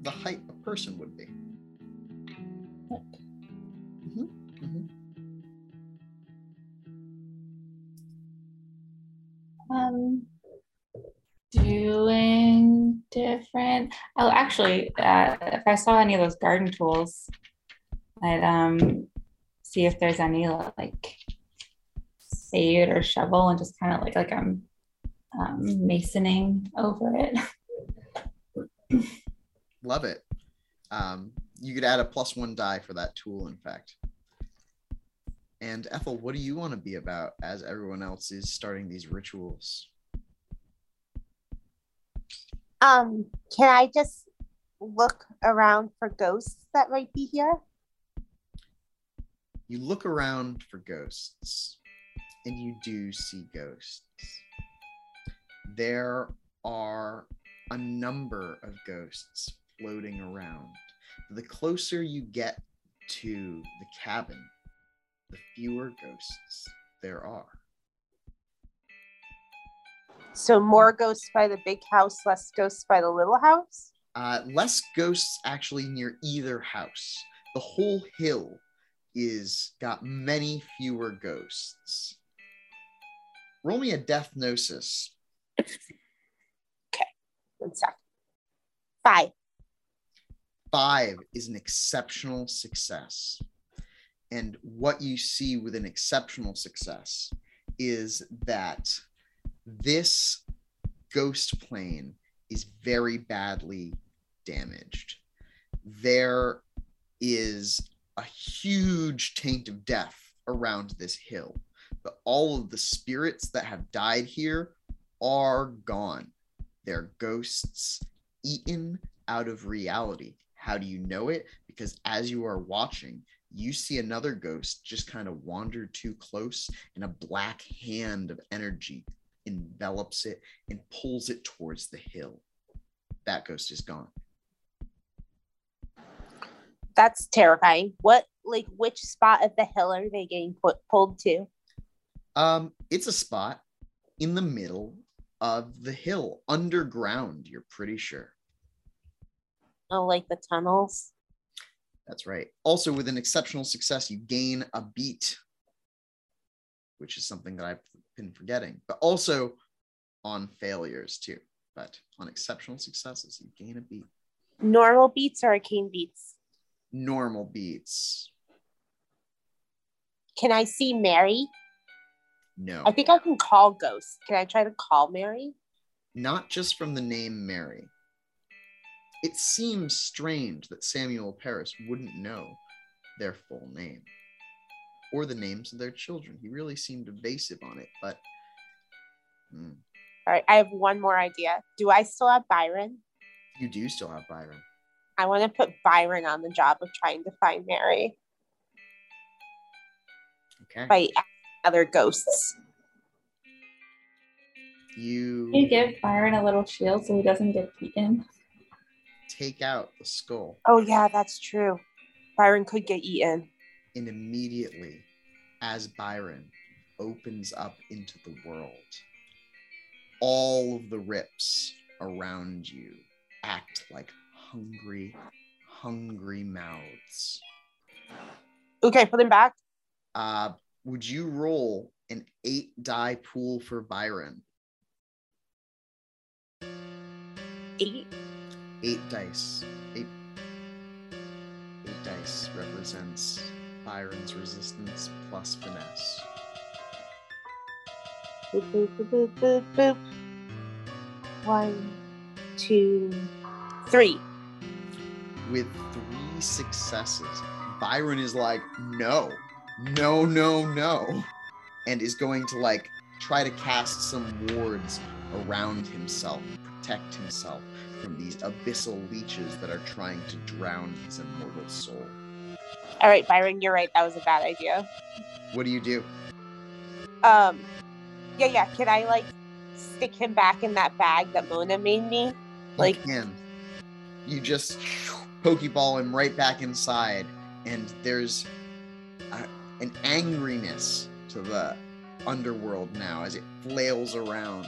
the height a person would be. Oh, actually, if I saw any of those garden tools, I'd see if there's any like spade or shovel and just kind of like I'm masoning over it. Love it. You could add a +1 die for that tool, in fact. And Ethel, what do you want to be about as everyone else is starting these rituals? Can I just look around for ghosts that might be here? You look around for ghosts, and you do see ghosts. There are a number of ghosts floating around. The closer you get to the cabin, the fewer ghosts there are. So more ghosts by the big house, less ghosts by the little house? Less ghosts actually near either house. The whole hill is got many fewer ghosts. Roll me a death gnosis. Okay, one sec. 5. 5 is an exceptional success. And what you see with an exceptional success is that this ghost plane is very badly damaged. There is a huge taint of death around this hill, but all of the spirits that have died here are gone. They're ghosts eaten out of reality. How do you know it? Because as you are watching, you see another ghost just kind of wander too close, and a black hand of energy envelops it and pulls it towards the hill. That ghost is gone. That's terrifying. What, like, which spot of the hill are they getting pulled to? It's a spot in the middle of the hill, underground, you're pretty sure. Oh, like the tunnels? That's right. Also, with an exceptional success, you gain a beat, which is something that I've been forgetting, but also on failures too. But on exceptional successes, you gain a beat. Normal beats or arcane beats? Normal beats. Can I see Mary? No. I think I can call ghosts. Can I try to call Mary? Not just from the name Mary. It seems strange that Samuel Paris wouldn't know their full name or the names of their children. He really seemed evasive on it, but... All right, I have one more idea. Do I still have Byron? You do still have Byron. I want to put Byron on the job of trying to find Mary. Okay. By other ghosts. Can you give Byron a little shield so he doesn't get eaten? Take out the skull. Oh yeah, that's true. Byron could get eaten. And immediately, as Byron opens up into the world, all of the rips around you act like hungry, hungry mouths. Okay, put him back. Would you roll an 8 die pool for Byron? 8? 8 dice. 8 dice represents Byron's resistance plus finesse. Boop, boop, boop, boop, boop. 1, 2, 3. With 3 successes, Byron is like, no, and is going to like try to cast some wards around himself, protect himself from these abyssal leeches that are trying to drown his immortal soul. All right, Byron, you're right. That was a bad idea. What do you do? Yeah. Can I like stick him back in that bag that Mona made me? Like, you just pokeball him right back inside, and there's an angriness to the underworld now as it flails around.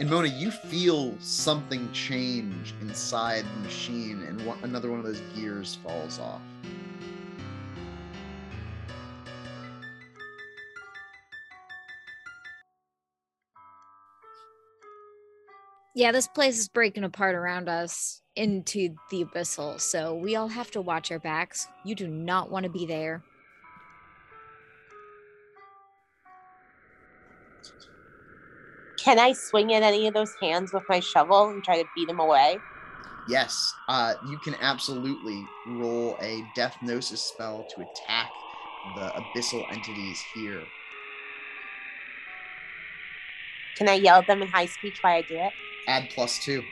And Mona, you feel something change inside the machine, and another one of those gears falls off. Yeah, this place is breaking apart around us into the abyssal, so we all have to watch our backs. You do not want to be there. Can I swing at any of those hands with my shovel and try to beat them away? Yes, you can absolutely roll a Death Gnosis spell to attack the abyssal entities here. Can I yell at them in high speech while I do it? Add +2.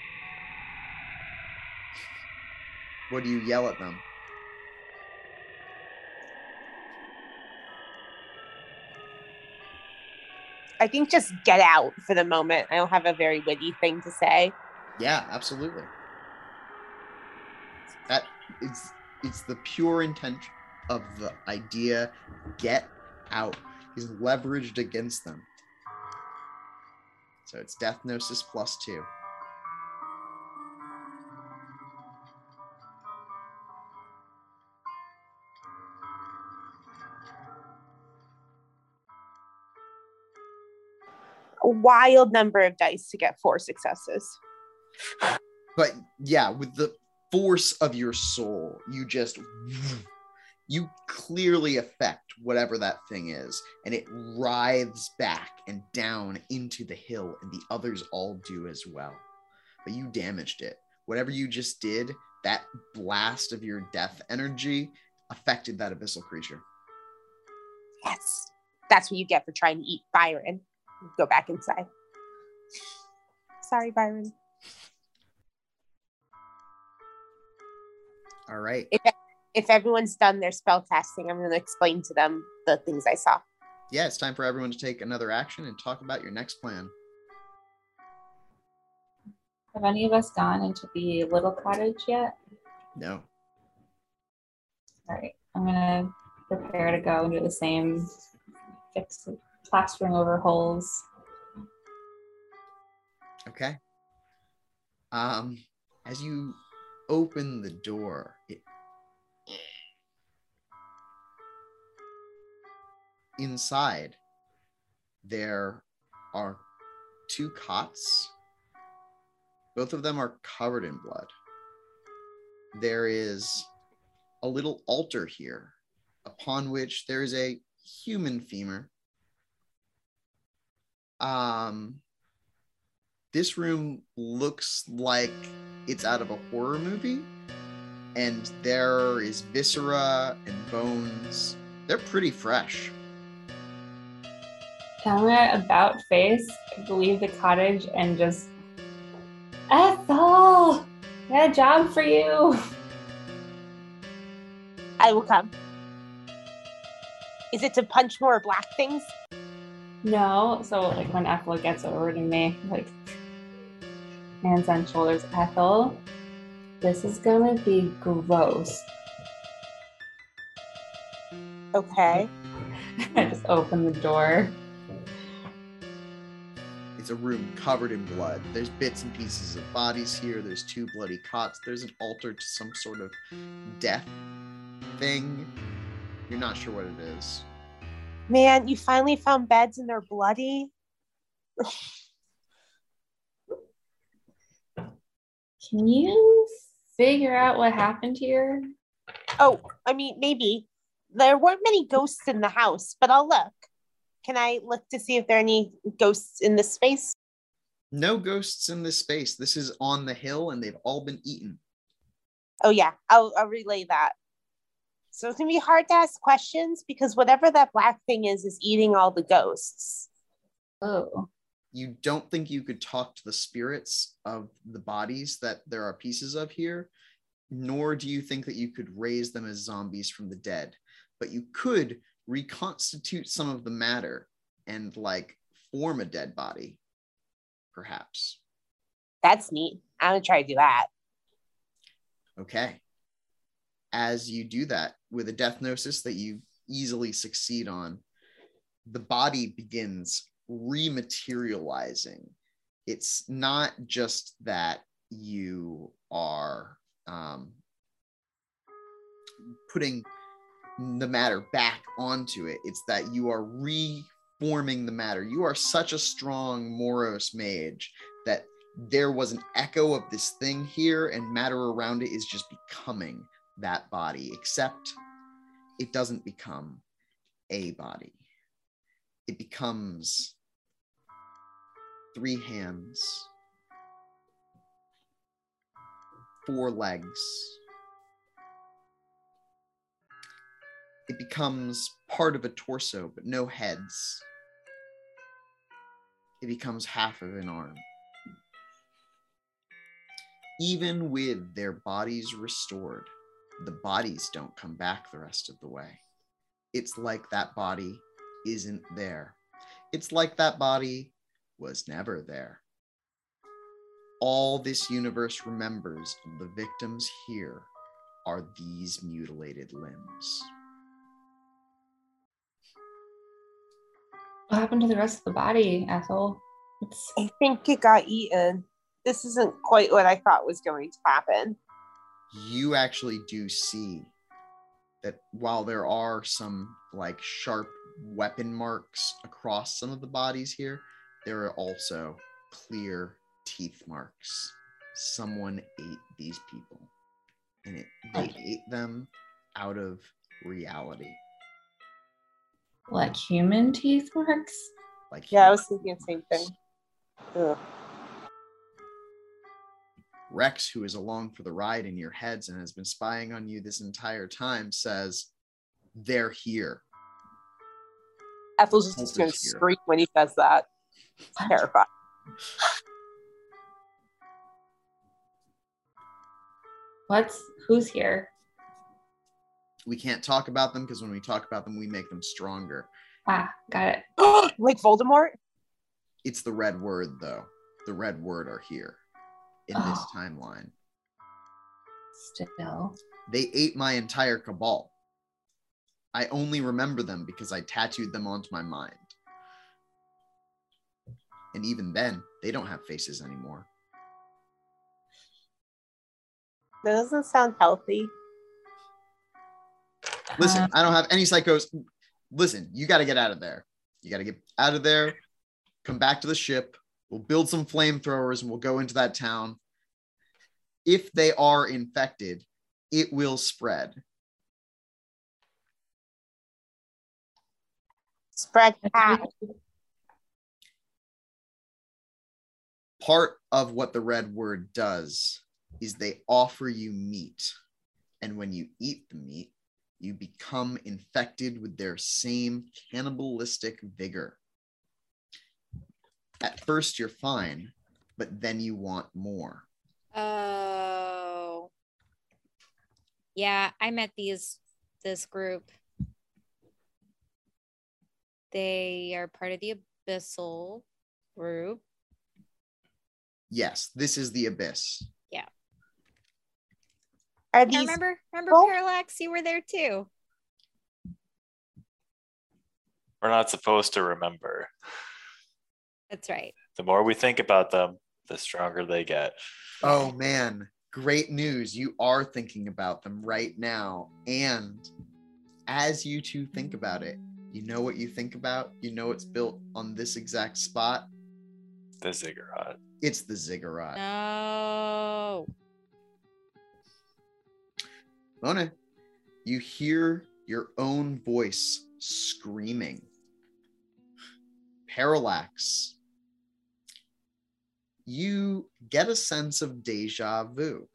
What do you yell at them? I think just get out for the moment. I don't have a very witty thing to say. Yeah, absolutely. That it's the pure intent of the idea, get out, is leveraged against them. So it's Death Gnosis +2. A wild number of dice to get 4 successes. But yeah, with the force of your soul, you clearly affect whatever that thing is, and it writhes back and down into the hill, and the others all do as well. But you damaged it. Whatever you just did, that blast of your death energy affected that abyssal creature. Yes. That's what you get for trying to eat Byron. Go back inside. Sorry, Byron. All right. If everyone's done their spell casting, I'm going to explain to them the things I saw. Yeah, it's time for everyone to take another action and talk about your next plan. Have any of us gone into the little cottage yet? No. All right. I'm going to prepare to go and do the same, fix it, plastering over holes. Okay. As you open the door, inside there are 2 cots. Both of them are covered in blood. There is a little altar here, upon which there is a human femur. This room looks like it's out of a horror movie, and there is viscera and bones. They're pretty fresh. Camera about face, leave the cottage and just, Ethel, got a job for you. I will come. Is it to punch more black things? No, so like when Ethel gets over to me, like hands on shoulders, Ethel, this is gonna be gross. Okay. I just open the door. It's a room covered in blood. There's bits and pieces of bodies here. There's 2 bloody cots. There's an altar to some sort of death thing. You're not sure what it is. Man, you finally found beds and they're bloody. Can you figure out what happened here? Oh, I mean, maybe. There weren't many ghosts in the house, but I'll look. Can I look to see if there are any ghosts in this space? No ghosts in this space. This is on the hill and they've all been eaten. Oh yeah, I'll relay that. So it's going to be hard to ask questions because whatever that black thing is eating all the ghosts. Oh. You don't think you could talk to the spirits of the bodies that there are pieces of here, nor do you think that you could raise them as zombies from the dead. But you could reconstitute some of the matter and, like, form a dead body, perhaps. That's neat. I'm going to try to do that. Okay. As you do that, with a death gnosis that you easily succeed on, the body begins rematerializing. It's not just that you are putting the matter back onto it. It's that you are reforming the matter. You are such a strong Moros mage that there was an echo of this thing here, and matter around it is just becoming that body, except it doesn't become a body. It becomes three hands, four legs. It becomes part of a torso, but no heads. It becomes half of an arm. Even with their bodies restored, the bodies don't come back the rest of the way. It's like that body isn't there. It's like that body was never there. All this universe remembers of the victims here are these mutilated limbs. What happened to the rest of the body, Ethel? I think it got eaten. This isn't quite what I thought was going to happen. You actually do see that while there are some like sharp weapon marks across some of the bodies here, there are also clear teeth marks. Someone ate these people, and they ate them out of reality. Like human teeth marks? Like yeah, I was thinking the same thing. Ugh. Rex, who is along for the ride in your heads and has been spying on you this entire time, says, they're here. Ethel's just going to scream when he says that. It's terrifying. Who's here? We can't talk about them because when we talk about them, we make them stronger. Ah, got it. Like Voldemort? It's the Red Word, though. The Red Word are here in this timeline. Still. They ate my entire cabal. I only remember them because I tattooed them onto my mind. And even then, they don't have faces anymore. That doesn't sound healthy. Listen, I don't have any psychos. Listen, you got to get out of there. You got to get out of there. Come back to the ship. We'll build some flamethrowers and we'll go into that town. If they are infected, it will spread. Spread out. Part of what the Red Word does is they offer you meat. And when you eat the meat, you become infected with their same cannibalistic vigor. At first, you're fine, but then you want more. Oh. Yeah, I met this group. They are part of the Abyssal group. Yes, this is the Abyss. Yeah. Remember Parallax, you were there too. We're not supposed to remember. That's right. The more we think about them, the stronger they get. Oh man, great news. You are thinking about them right now. And as you two think about it, you know what you think about? You know it's built on this exact spot? The Ziggurat. It's the Ziggurat. No. Mona, you hear your own voice screaming. Parallax. You get a sense of deja vu.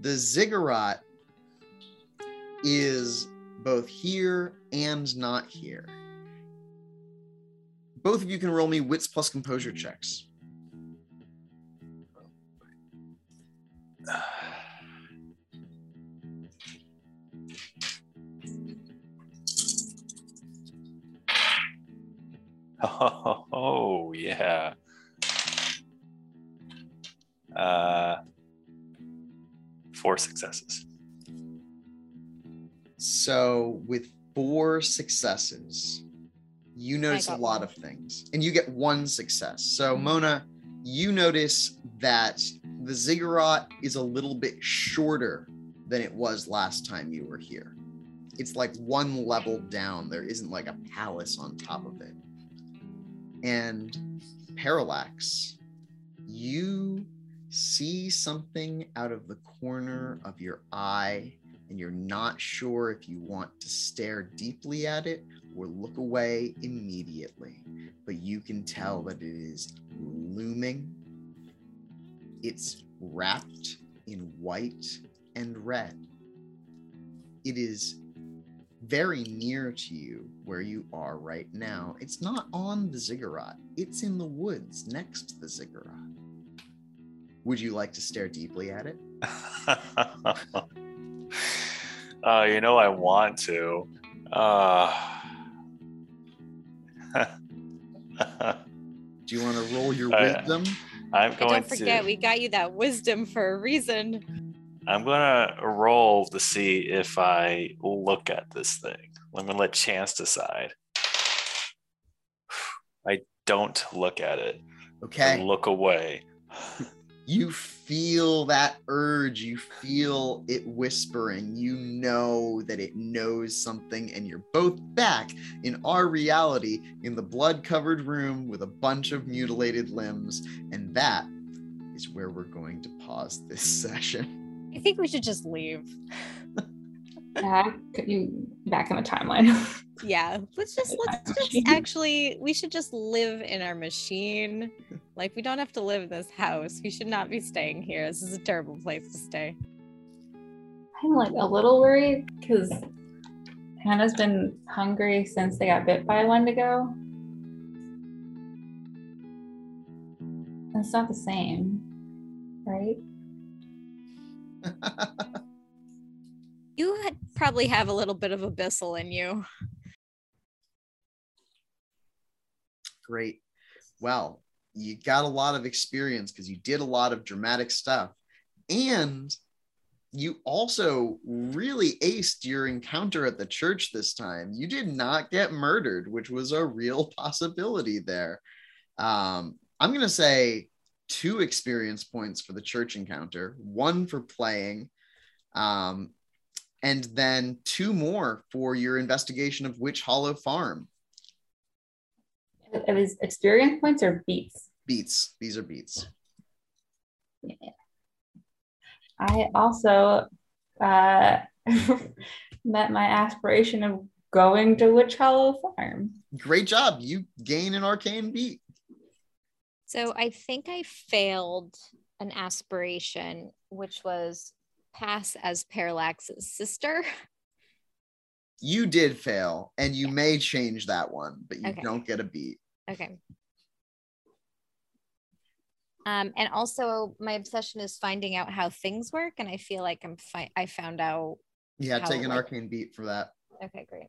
The Ziggurat is both here and not here. Both of you can roll me wits plus composure checks. Oh, yeah. Four successes. So with four successes, you notice a lot of things, and you get one success. So Mona, you notice that the Ziggurat is a little bit shorter than it was last time you were here. It's like one level down. There isn't like a palace on top of it. And Parallax, you see something out of the corner of your eye, and you're not sure if you want to stare deeply at it or look away immediately, but you can tell that it is looming. It's wrapped in white and red. It is very near to you where you are right now. It's not on the ziggurat. It's in the woods next to the ziggurat. Would you like to stare deeply at it? You know, I want to. Do you want to roll your wisdom? Don't forget, we got you that wisdom for a reason. I'm going to roll to see if I look at this thing. I'm going to let chance decide. I don't look at it. Okay. I look away. You feel that urge. You feel it whispering. You know that it knows something, and you're both back in our reality in the blood-covered room with a bunch of mutilated limbs. And that is where we're going to pause this session. I think we should just leave. Back in the timeline. Yeah, let's just we should just live in our machine. Like, we don't have to live in this house. We should not be staying here. This is a terrible place to stay. I'm like a little worried because Hannah's been hungry since they got bit by a Wendigo. That's not the same, right? You probably have a little bit of abyssal in you. Great. Well, you got a lot of experience because you did a lot of dramatic stuff. And you also really aced your encounter at the church this time. You did not get murdered, which was a real possibility there. I'm going to say 2 experience points for the church encounter, 1 for playing. And then 2 more for your investigation of Witch Hollow Farm. Are these experience points or beats? Beats. These are beats. Yeah. I also met my aspiration of going to Witch Hollow Farm. Great job. You gain an arcane beat. So I think I failed an aspiration, which was pass as Parallax's sister. You did fail, and you may change that one, but you don't get a beat. Okay. And also, my obsession is finding out how things work, and I feel like I found out. Yeah, take an arcane beat for that. Okay, great.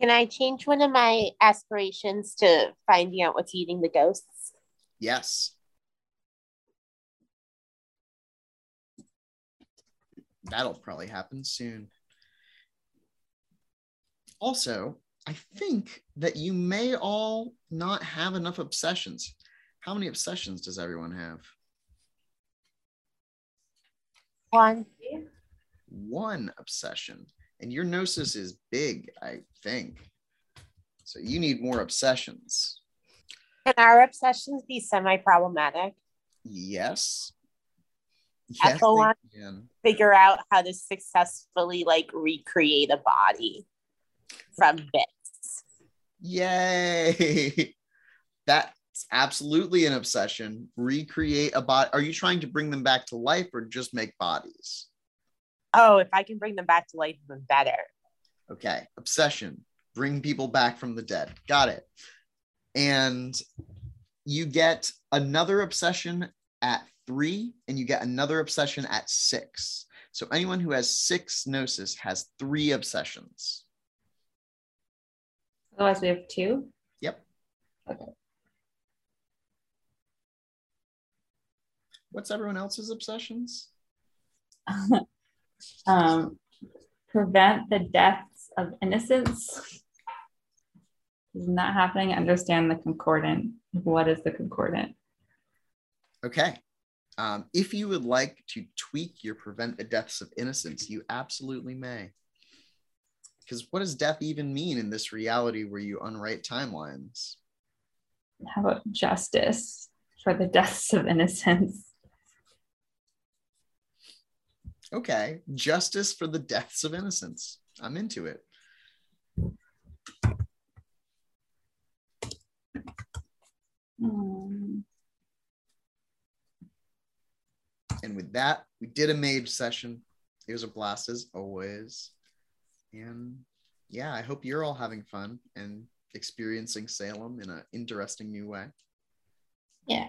Can I change one of my aspirations to finding out what's eating the ghosts? Yes. That'll probably happen soon. Also, I think that you may all not have enough obsessions. How many obsessions does everyone have? 1. 1 obsession. And your gnosis is big, I think. So you need more obsessions. Can our obsessions be semi-problematic? Yes. Yes, I can figure out how to successfully recreate a body from bits. Yay! That's absolutely an obsession. Recreate a body. Are you trying to bring them back to life or just make bodies? Oh, if I can bring them back to life, even better. Okay, obsession. Bring people back from the dead. Got it. And you get another obsession at 3, and you get another obsession at 6. So anyone who has 6 gnosis has 3 obsessions. Otherwise, we have 2? Yep. Okay. What's everyone else's obsessions? Prevent the deaths of innocents. This is not happening. Understand the concordant. What is the concordant? Okay. If you would like to tweak your prevent the deaths of innocence, you absolutely may. Because what does death even mean in this reality where you unwrite timelines? How about justice for the deaths of innocents? Okay, justice for the deaths of innocents. I'm into it. And with that, we did a mage session. It was a blast as always. And yeah, I hope you're all having fun and experiencing Salem in an interesting new way. Yeah.